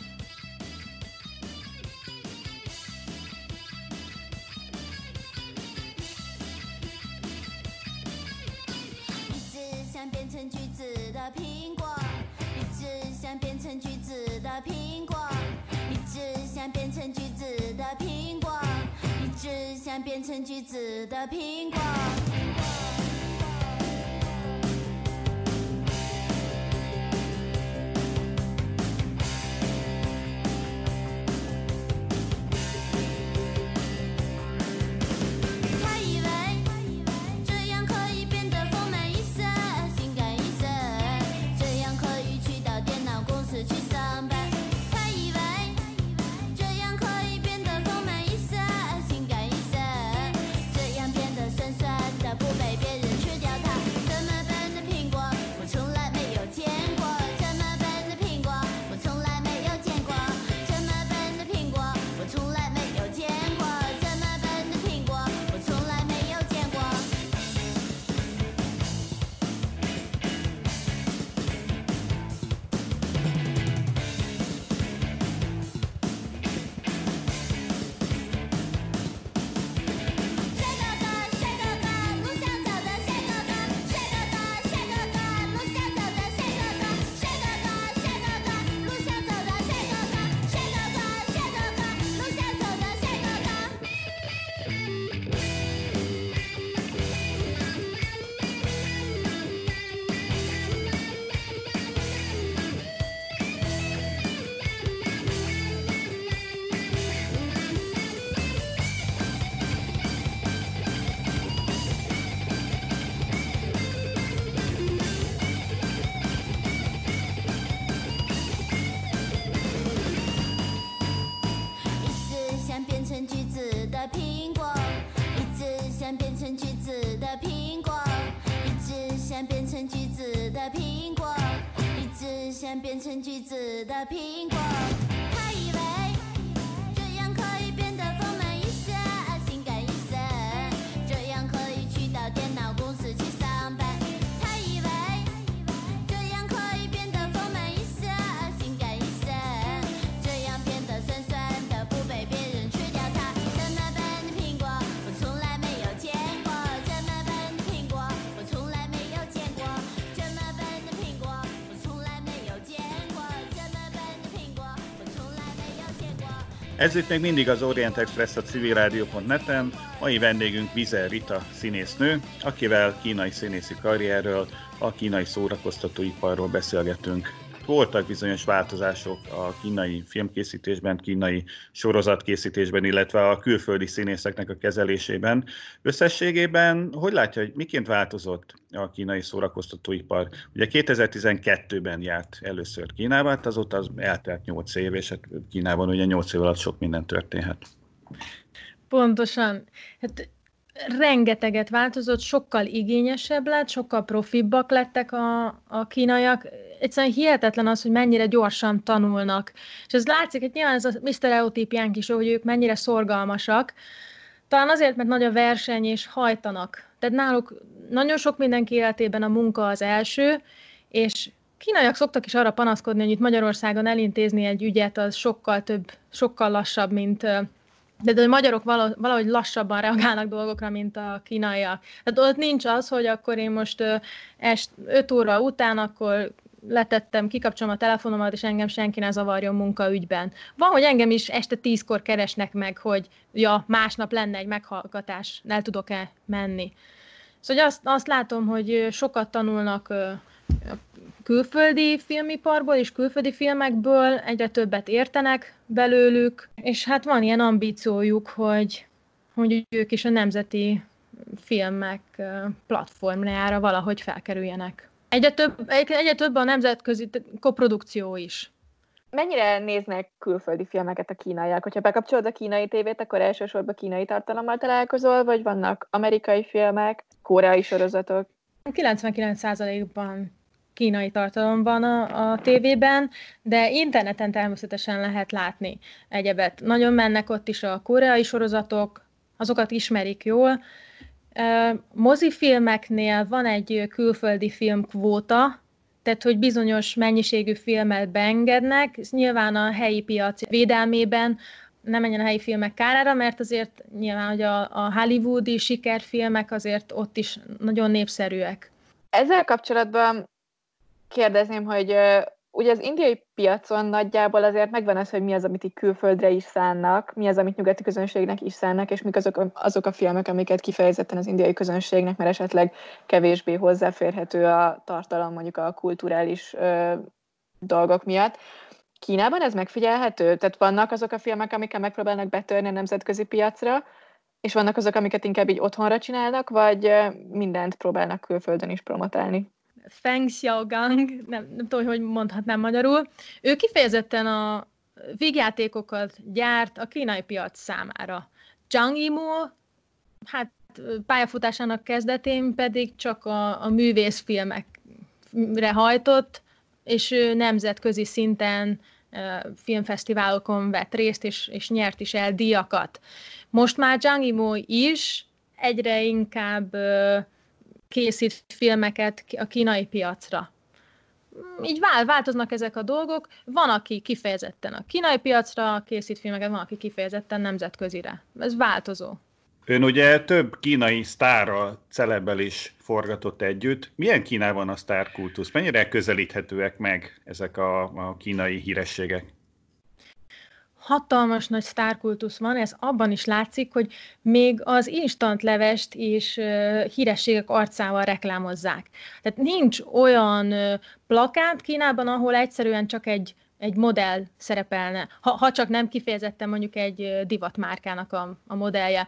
成橘子的苹果，一只想变成橘子的苹果，一只想变成橘子的苹果。他以为这样可以变得丰满一些，性感一些，这样可以去到电脑公司去上班。他以为这样可以变得丰满一些，性感一些，这样变得酸酸的，不被别人吃掉它。这么笨的苹果，我从来没有见过。这么笨的苹果，我从来没有见过。这么笨的苹果，我从来没有见过。这么笨的苹果，我从来没有见过。Ez itt még mindig az Orient Express a civirádió pont net-en. Mai vendégünk Vizer Rita színésznő, akivel kínai színészi karrierről, a kínai szórakoztatóiparról beszélgetünk. Voltak bizonyos változások a kínai filmkészítésben, kínai sorozatkészítésben, illetve a külföldi színészeknek a kezelésében. Összességében, hogy látja, hogy miként változott a kínai szórakoztatóipar? Ugye kétezer-tizenkettőben járt először Kínában, hát azóta az eltelt nyolc év, és hát Kínában ugye nyolc év alatt sok minden történhet. Pontosan. Hát rengeteget változott, sokkal igényesebb lett, sokkal profibbak lettek a, a kínaiak. Egyszerűen hihetetlen az, hogy mennyire gyorsan tanulnak. És ez látszik, hogy nyilván ez a sztereotípiánk is, hogy ők mennyire szorgalmasak. Talán azért, mert nagy a verseny és hajtanak. Tehát náluk nagyon sok mindenki életében a munka az első, és kínaiak szoktak is arra panaszkodni, hogy itt Magyarországon elintézni egy ügyet, az sokkal több, sokkal lassabb, mint... De, de a magyarok valahogy lassabban reagálnak dolgokra, mint a kínaiak. Tehát ott nincs az, hogy akkor én most est öt óra után akkor letettem, kikapcsolom a telefonomat, és engem senki ne zavarjon munkaügyben. Van, hogy engem is este tízkor keresnek meg, hogy ja, másnap lenne egy meghallgatás, el tudok-e menni. Szóval azt, azt látom, hogy sokat tanulnak külföldi filmiparból és külföldi filmekből, egyre többet értenek belőlük, és hát van ilyen ambíciójuk, hogy, hogy ők is a nemzeti filmek platformjára valahogy felkerüljenek. Egyre több, egyre több a nemzetközi koprodukció is. Mennyire néznek külföldi filmeket a kínaiak? Hogyha bekapcsolod a kínai tévét, akkor elsősorban kínai tartalommal találkozol, vagy vannak amerikai filmek, koreai sorozatok? kilencvenkilenc százalékban kínai tartalom van a, a tévében, de interneten természetesen lehet látni egyebet. Nagyon mennek ott is a koreai sorozatok, azokat ismerik jól. Mozifilmeknél van egy külföldi filmkvóta, tehát hogy bizonyos mennyiségű filmet beengednek, ez nyilván a helyi piac védelmében nem menjen a helyi filmek kárára, mert azért nyilván, hogy a, a hollywoodi sikerfilmek azért ott is nagyon népszerűek. Ezzel kapcsolatban kérdezném, hogy uh, ugye az indiai piacon nagyjából azért megvan az, hogy mi az, amit így külföldre is szánnak, mi az, amit nyugati közönségnek is szánnak, és mik azok a, azok a filmek, amiket kifejezetten az indiai közönségnek, mert esetleg kevésbé hozzáférhető a tartalom mondjuk a kulturális uh, dolgok miatt. Kínában ez megfigyelhető? Tehát vannak azok a filmek, amikkel megpróbálnak betörni a nemzetközi piacra, és vannak azok, amiket inkább így otthonra csinálnak, vagy mindent próbálnak külföldön is promotálni? Feng Xiaogang, nem, nem tudom, hogy mondhatnám magyarul, ő kifejezetten a vígjátékokat gyárt a kínai piac számára. Zhang Yimou, hát pályafutásának kezdetén pedig csak a, a művészfilmekre hajtott, és nemzetközi szinten filmfesztiválokon vett részt, és, és nyert is el díjakat. Most már Zhang Yimou is egyre inkább készít filmeket a kínai piacra. Így vál, változnak ezek a dolgok. Van, aki kifejezetten a kínai piacra készít filmeket, van, aki kifejezetten nemzetközire. Ez változó. Ön ugye több kínai sztárral, celebbel is forgatott együtt. Milyen Kínában a sztárkultusz? Mennyire közelíthetőek meg ezek a, a kínai hírességek? Hatalmas nagy sztárkultusz van, ez abban is látszik, hogy még az instant levest is hírességek arcával reklámozzák. Tehát nincs olyan plakát Kínában, ahol egyszerűen csak egy, egy modell szerepelne, ha, ha csak nem kifejezetten mondjuk egy divatmárkának a, a modellje.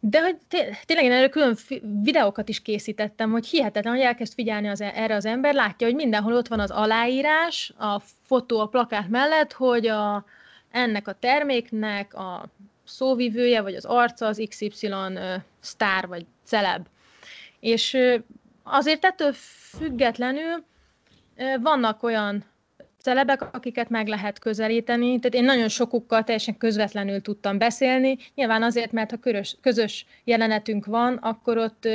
De hogy tényleg én erről külön videókat is készítettem, hogy hihetetlen, hogy elkezd figyelni az, erre az ember, látja, hogy mindenhol ott van az aláírás, a fotó a plakát mellett, hogy a ennek a terméknek a szóvivője, vagy az arca az iksz ipszilon sztár, vagy celeb. És azért ettől függetlenül vannak olyan celebek, akiket meg lehet közelíteni, tehát én nagyon sokukkal teljesen közvetlenül tudtam beszélni, nyilván azért, mert ha körös, közös jelenetünk van, akkor ott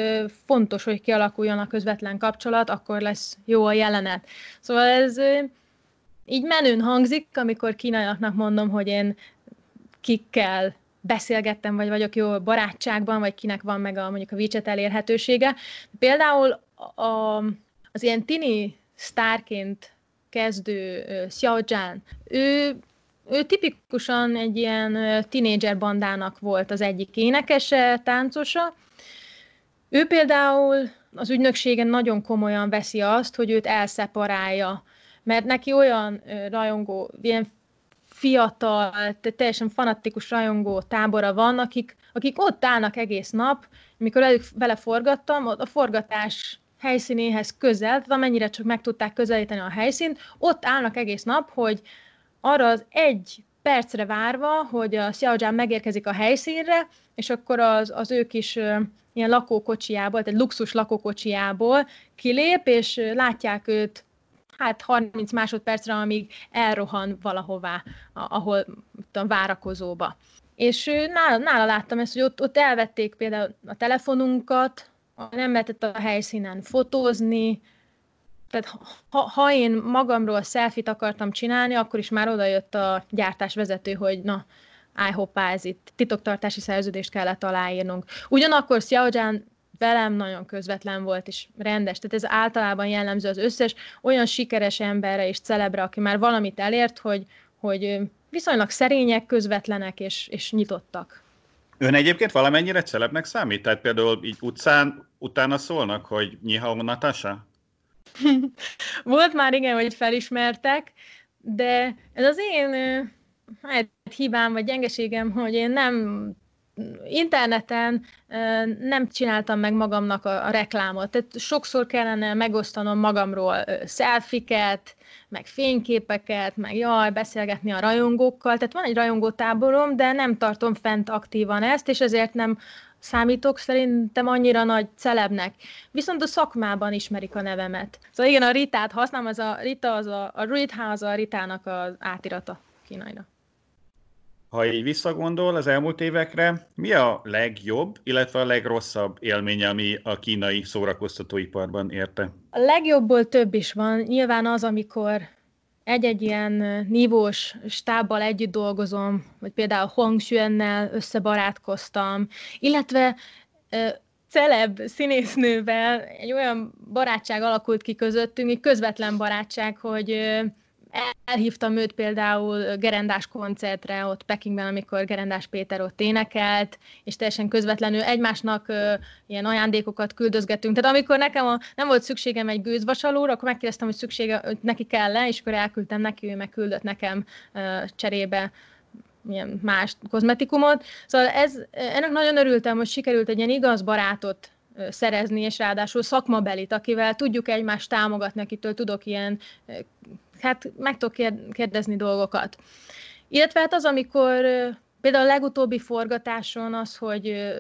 fontos, hogy kialakuljon a közvetlen kapcsolat, akkor lesz jó a jelenet. Szóval ez így menőn hangzik, amikor kínaiaknak mondom, hogy én kikkel beszélgettem, vagy vagyok jó barátságban, vagy kinek van meg a, mondjuk a WeChat elérhetősége. Például a, az ilyen tini sztárként kezdő uh, Xiao Zhan, ő, ő tipikusan egy ilyen uh, tínédzser bandának volt az egyik énekese, táncosa. Ő például az ügynökségen nagyon komolyan veszi azt, hogy őt elszeparálja, mert neki olyan uh, rajongó, ilyen fiatal, teljesen fanatikus rajongó tábora van, akik, akik ott állnak egész nap. Mikor elő, vele forgattam, a forgatás helyszínéhez közel, amennyire csak meg tudták közelíteni a helyszínt, ott állnak egész nap, hogy arra az egy percre várva, hogy a Xiao Zhan megérkezik a helyszínre, és akkor az, az ő kis ö, ilyen lakókocsijából, tehát luxus lakókocsijából kilép, és látják őt hát harminc másodpercre, amíg elrohan valahová, ahol tudom, várakozóba. És nála, nála láttam ezt, hogy ott, ott elvették például a telefonunkat, nem lehetett a helyszínen fotózni, tehát ha, ha én magamról selfie-t akartam csinálni, akkor is már odajött a gyártásvezető, hogy na, állj hoppá, ez itt titoktartási szerződést kellett aláírnunk. Ugyanakkor Xiao Zhan velem nagyon közvetlen volt és rendes, tehát ez általában jellemző az összes olyan sikeres emberre és celebre, aki már valamit elért, hogy, hogy viszonylag szerények, közvetlenek és, és nyitottak. Ön egyébként valamennyire celebnek számít? Tehát például így utcán utána szólnak, hogy Nyi hao, Natasha? Volt már igen, hogy felismertek, de ez az én hát, hibám vagy gyengeségem, hogy én nem interneten nem csináltam meg magamnak a, a reklámot. Tehát sokszor kellene megosztanom magamról selfiket, meg fényképeket, meg jaj, beszélgetni a rajongókkal. Tehát van egy rajongótáborom, de nem tartom fent aktívan ezt, és ezért nem számítok szerintem annyira nagy celebnek. Viszont a szakmában ismerik a nevemet. Szóval igen, a Ritát használom, az a Rita, az a, a Rita, az a Ritának az átirata Kínára. Ha így visszagondol az elmúlt évekre, mi a legjobb, illetve a legrosszabb élmény, ami a kínai szórakoztatóiparban érte? A legjobbból több is van. Nyilván az, amikor egy-egy ilyen nívós stábbal együtt dolgozom, vagy például Hong Xuannel összebarátkoztam, illetve e, celeb színésznővel egy olyan barátság alakult ki közöttünk, egy közvetlen barátság, hogy... E, Elhívtam őt például Gerendás koncertre ott Pekingben, amikor Gerendás Péter ott énekelt, és teljesen közvetlenül egymásnak ö, ilyen ajándékokat küldözgettünk. Tehát amikor nekem a, nem volt szükségem egy gőzvasalóra, akkor megkérdeztem, hogy szüksége, hogy neki kell-e, és akkor elküldtem neki, ő meg küldött nekem ö, cserébe ilyen más kozmetikumot. Szóval ez, ennek nagyon örültem, hogy sikerült egy ilyen igaz barátot szerezni, és ráadásul szakmabelit, akivel tudjuk egymást támogatni, akitől tudok ilyen, hát meg tudok kérdezni dolgokat. Illetve hát az, amikor például a legutóbbi forgatáson az, hogy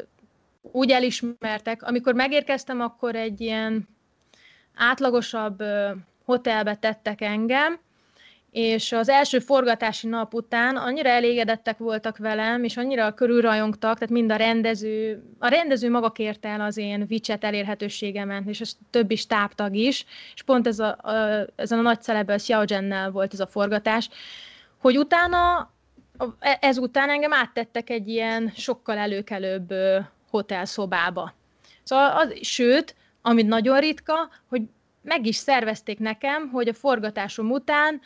úgy elismertek, amikor megérkeztem, akkor egy ilyen átlagosabb hotelbe tettek engem, és az első forgatási nap után annyira elégedettek voltak velem, és annyira körülrajongtak, tehát mind a rendező, a rendező maga kérte el az én WeChat elérhetőségemet, és a többi stábtag is, és pont ez a, a, ezen a nagy celebben, Xiao Zhannel volt ez a forgatás, hogy utána, ezután engem áttettek egy ilyen sokkal előkelőbb hotelszobába. Szóval az, sőt, ami nagyon ritka, hogy meg is szervezték nekem, hogy a forgatásom után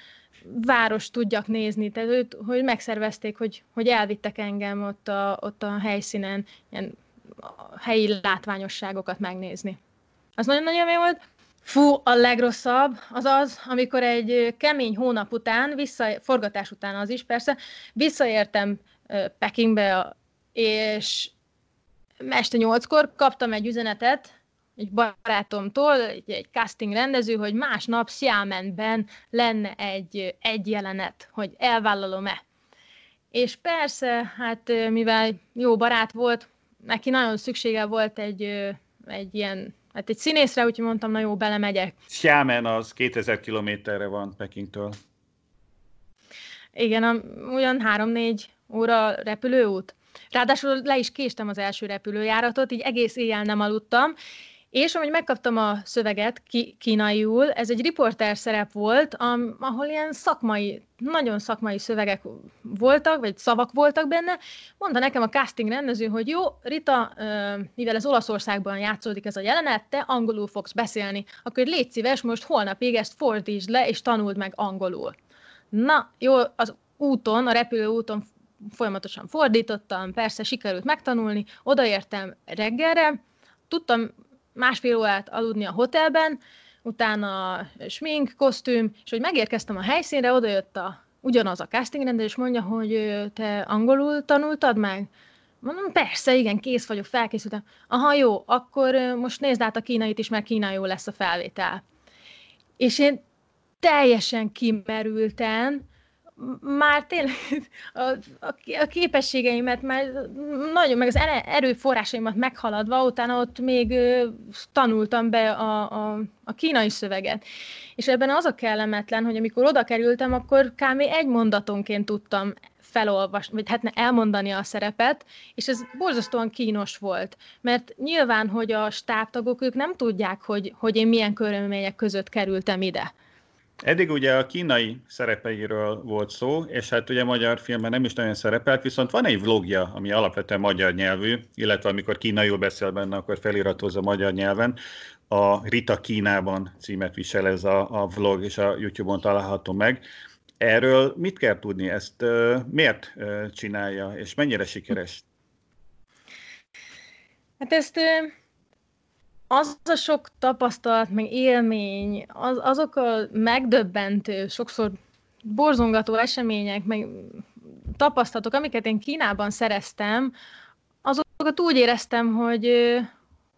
várost tudjak nézni, tehát hogy megszervezték, hogy, hogy elvittek engem ott a, ott a helyszínen ilyen helyi látványosságokat megnézni. Az nagyon-nagyon jó volt. Fú, a legrosszabb az az, amikor egy kemény hónap után, vissza, forgatás után az is persze, visszaértem Pekingbe, és este nyolckor kaptam egy üzenetet egy barátomtól, egy, egy casting rendező, hogy másnap Xiamenben lenne egy, egy jelenet, hogy elvállalom-e. És persze, hát mivel jó barát volt, neki nagyon szüksége volt egy, egy ilyen, hát egy színészre, úgyhogy mondtam, na jó, belemegyek. Xiamen az kétezer kilométerre van Pekingtől. Igen, olyan három-négy óra repülőút. Ráadásul le is késtem az első repülőjáratot, így egész éjjel nem aludtam, és amúgy megkaptam a szöveget ki- kínaiul, ez egy riporter szerep volt, am- ahol ilyen szakmai, nagyon szakmai szövegek voltak, vagy szavak voltak benne. Mondta nekem a casting rendező, hogy jó, Rita, mivel ez Olaszországban játszódik ez a jelenet, te angolul fogsz beszélni, akkor légy szíves, most holnapig ezt fordítsd le, és tanuld meg angolul. Na, jó, az úton, a repülőúton folyamatosan fordítottam, persze sikerült megtanulni, odaértem reggelre, tudtam másfél órát aludni a hotelben, utána smink, kosztüm, és hogy megérkeztem a helyszínre, odajött a, ugyanaz a castingrendező, és mondja, hogy te angolul tanultad meg? Mondom, persze, igen, kész vagyok, felkészültem. Aha, jó, akkor most nézd át a kínait is, mert kínaiul lesz a felvétel. És én teljesen kimerülten, már tényleg a, a képességeimet, már nagyon, meg az erőforrásaimat meghaladva, utána ott még tanultam be a, a, a kínai szöveget. És ebben az a kellemetlen, hogy amikor oda kerültem, akkor kb. Egy mondatonként tudtam felolvasni, vagy hát elmondani a szerepet, és ez borzasztóan kínos volt. Mert nyilván, hogy a stábtagok, ők nem tudják, hogy, hogy én milyen körülmények között kerültem ide. Eddig ugye a kínai szerepeiről volt szó, és hát ugye magyar filmben nem is nagyon szerepelt, viszont van egy vlogja, ami alapvetően magyar nyelvű, illetve amikor kínaiul beszél benne, akkor feliratozza magyar nyelven. A Rita Kínában címet visel ez a, a vlog, és a YouTube-on található meg. Erről mit kell tudni? Ezt uh, miért uh, csinálja, és mennyire sikeres? Hát ezt... Uh... Az a sok tapasztalat, meg élmény, az, azok a megdöbbentő, sokszor borzongató események, meg tapasztalatok, amiket én Kínában szereztem, azokat úgy éreztem, hogy,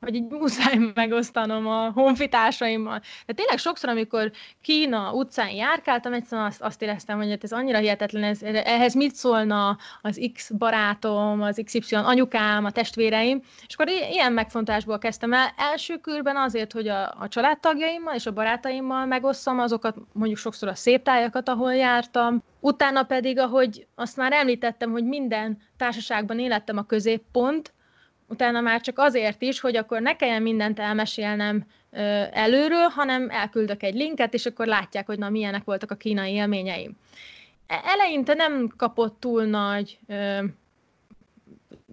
hogy így muszáj megosztanom a honfitársaimmal. De tényleg sokszor, amikor Kína utcán járkáltam, egyszerűen azt, azt éreztem, hogy ez annyira hihetetlen, ez, ehhez mit szólna az X barátom, az iksz ipszilon anyukám, a testvéreim. És akkor ilyen megfontásból kezdtem el. Első körben azért, hogy a, a családtagjaimmal és a barátaimmal megosszam azokat, mondjuk sokszor a szép tájakat, ahol jártam. Utána pedig, ahogy azt már említettem, hogy minden társaságban én lettem a középpont, utána már csak azért is, hogy akkor ne kelljen mindent elmesélnem előről, hanem elküldök egy linket, és akkor látják, hogy na milyenek voltak a kínai élményeim. Eleinte nem kapott túl nagy ö,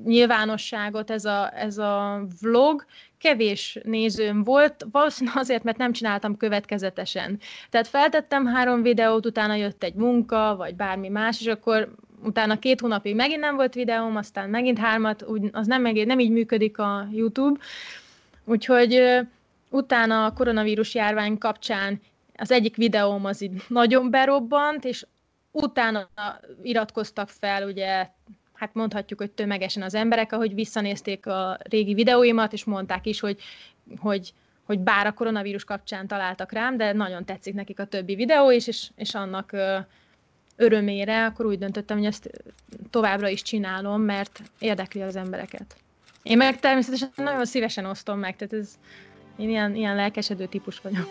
nyilvánosságot ez a, ez a vlog, kevés nézőm volt, valószínűleg azért, mert nem csináltam következetesen. Tehát feltettem három videót, utána jött egy munka, vagy bármi más, és akkor... Utána két hónapig megint nem volt videóm, aztán megint hármat, úgy, az nem, megint, nem így működik a YouTube. Úgyhogy ö, utána a koronavírus járvány kapcsán az egyik videóm az így nagyon berobbant, és utána iratkoztak fel, ugye, hát mondhatjuk, hogy tömegesen az emberek, ahogy visszanézték a régi videóimat, és mondták is, hogy, hogy, hogy bár a koronavírus kapcsán találtak rám, de nagyon tetszik nekik a többi videó is, és, és annak... Ö, örömére, akkor úgy döntöttem, hogy ezt továbbra is csinálom, mert érdekli az embereket. Én meg természetesen nagyon szívesen osztom meg, tehát ez, én ilyen, ilyen lelkesedő típus vagyok.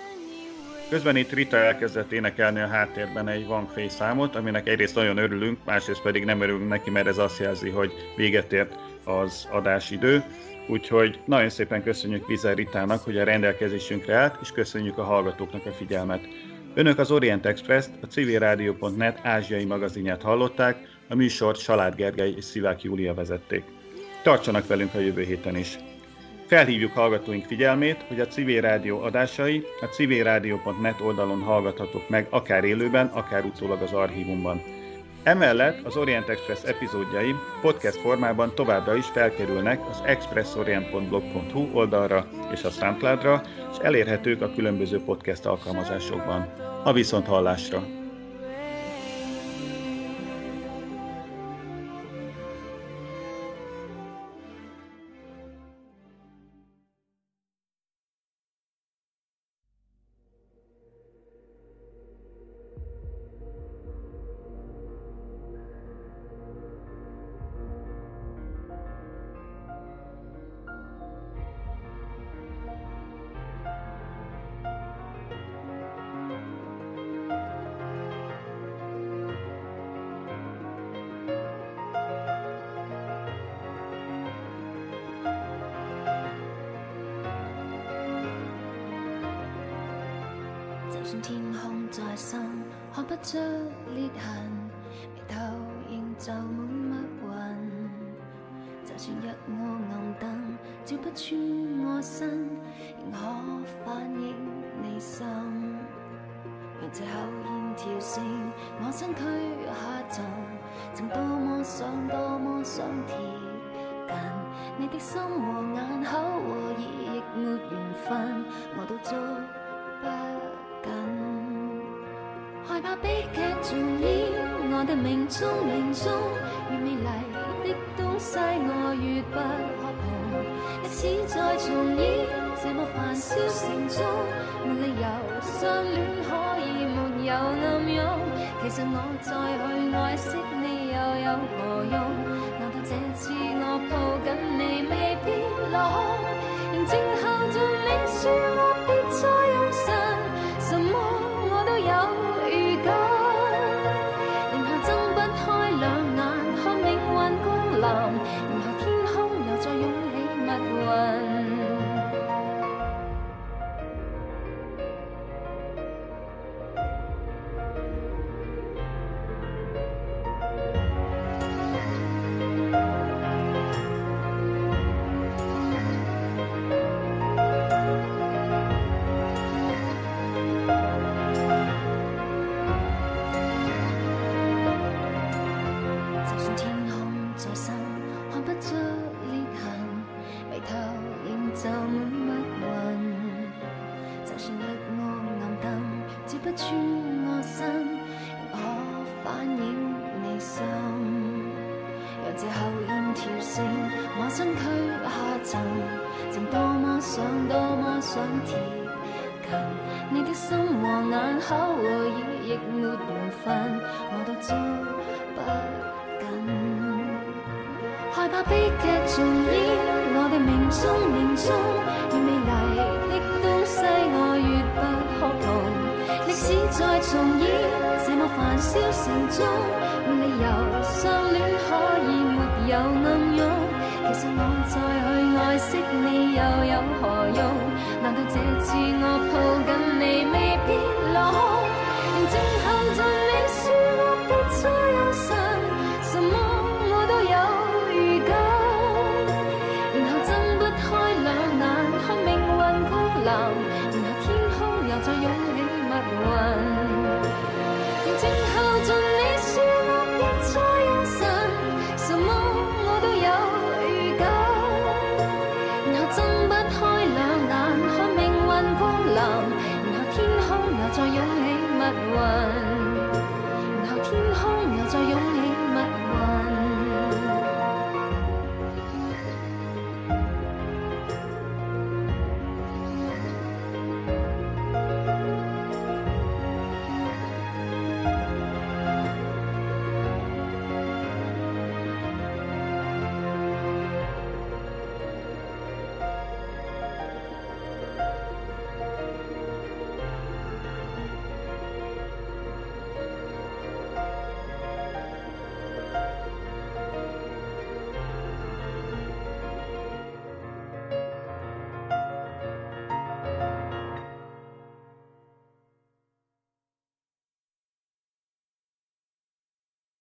Közben itt Rita elkezdett énekelni a háttérben egy Wang Fei számot, aminek egyrészt nagyon örülünk, másrészt pedig nem örülünk neki, mert ez azt jelzi, hogy véget ért az adásidő. Úgyhogy nagyon szépen köszönjük Vizer Ritának, hogy a rendelkezésünkre állt, és köszönjük a hallgatóknak a figyelmet. Önök az Orient Express-t, a civirádió pont net ázsiai magazinját hallották, a műsort Salád Gergely és Szivák Júlia vezették. Tartsanak velünk a jövő héten is! Felhívjuk hallgatóink figyelmét, hogy a Civil Rádió adásai a civirádió pont net oldalon hallgathatók meg akár élőben, akár utólag az archívumban. Emellett az Orient Express epizódjai podcast formában továbbra is felkerülnek az expressorient pont blog pont hu oldalra és a SoundCloud-ra, és elérhetők a különböző podcast alkalmazásokban. A viszonthallásra! 算天空在心，看不出裂痕，眉頭仍就滿密雲。就算一窩暗燈照不穿我身，仍可反映你心。讓這口煙跳升我身軀下沉，曾多麼想多麼想貼。你的心和眼口和耳亦沒緣分，我都捉不緊。害怕悲劇重演，我的命中命中，越美麗的東西我越不可碰。歷史再重演，這麼繁囂城中，沒理由相戀可以沒有暗湧。其實我再去愛惜你又有何用？難道這次我抱緊你未必落空，仍靜候著你說我別再用神，什麼我都有預感。然後睜不開兩眼看命運光臨，然後天空又再湧起密雲。然後天空又再湧起密雲。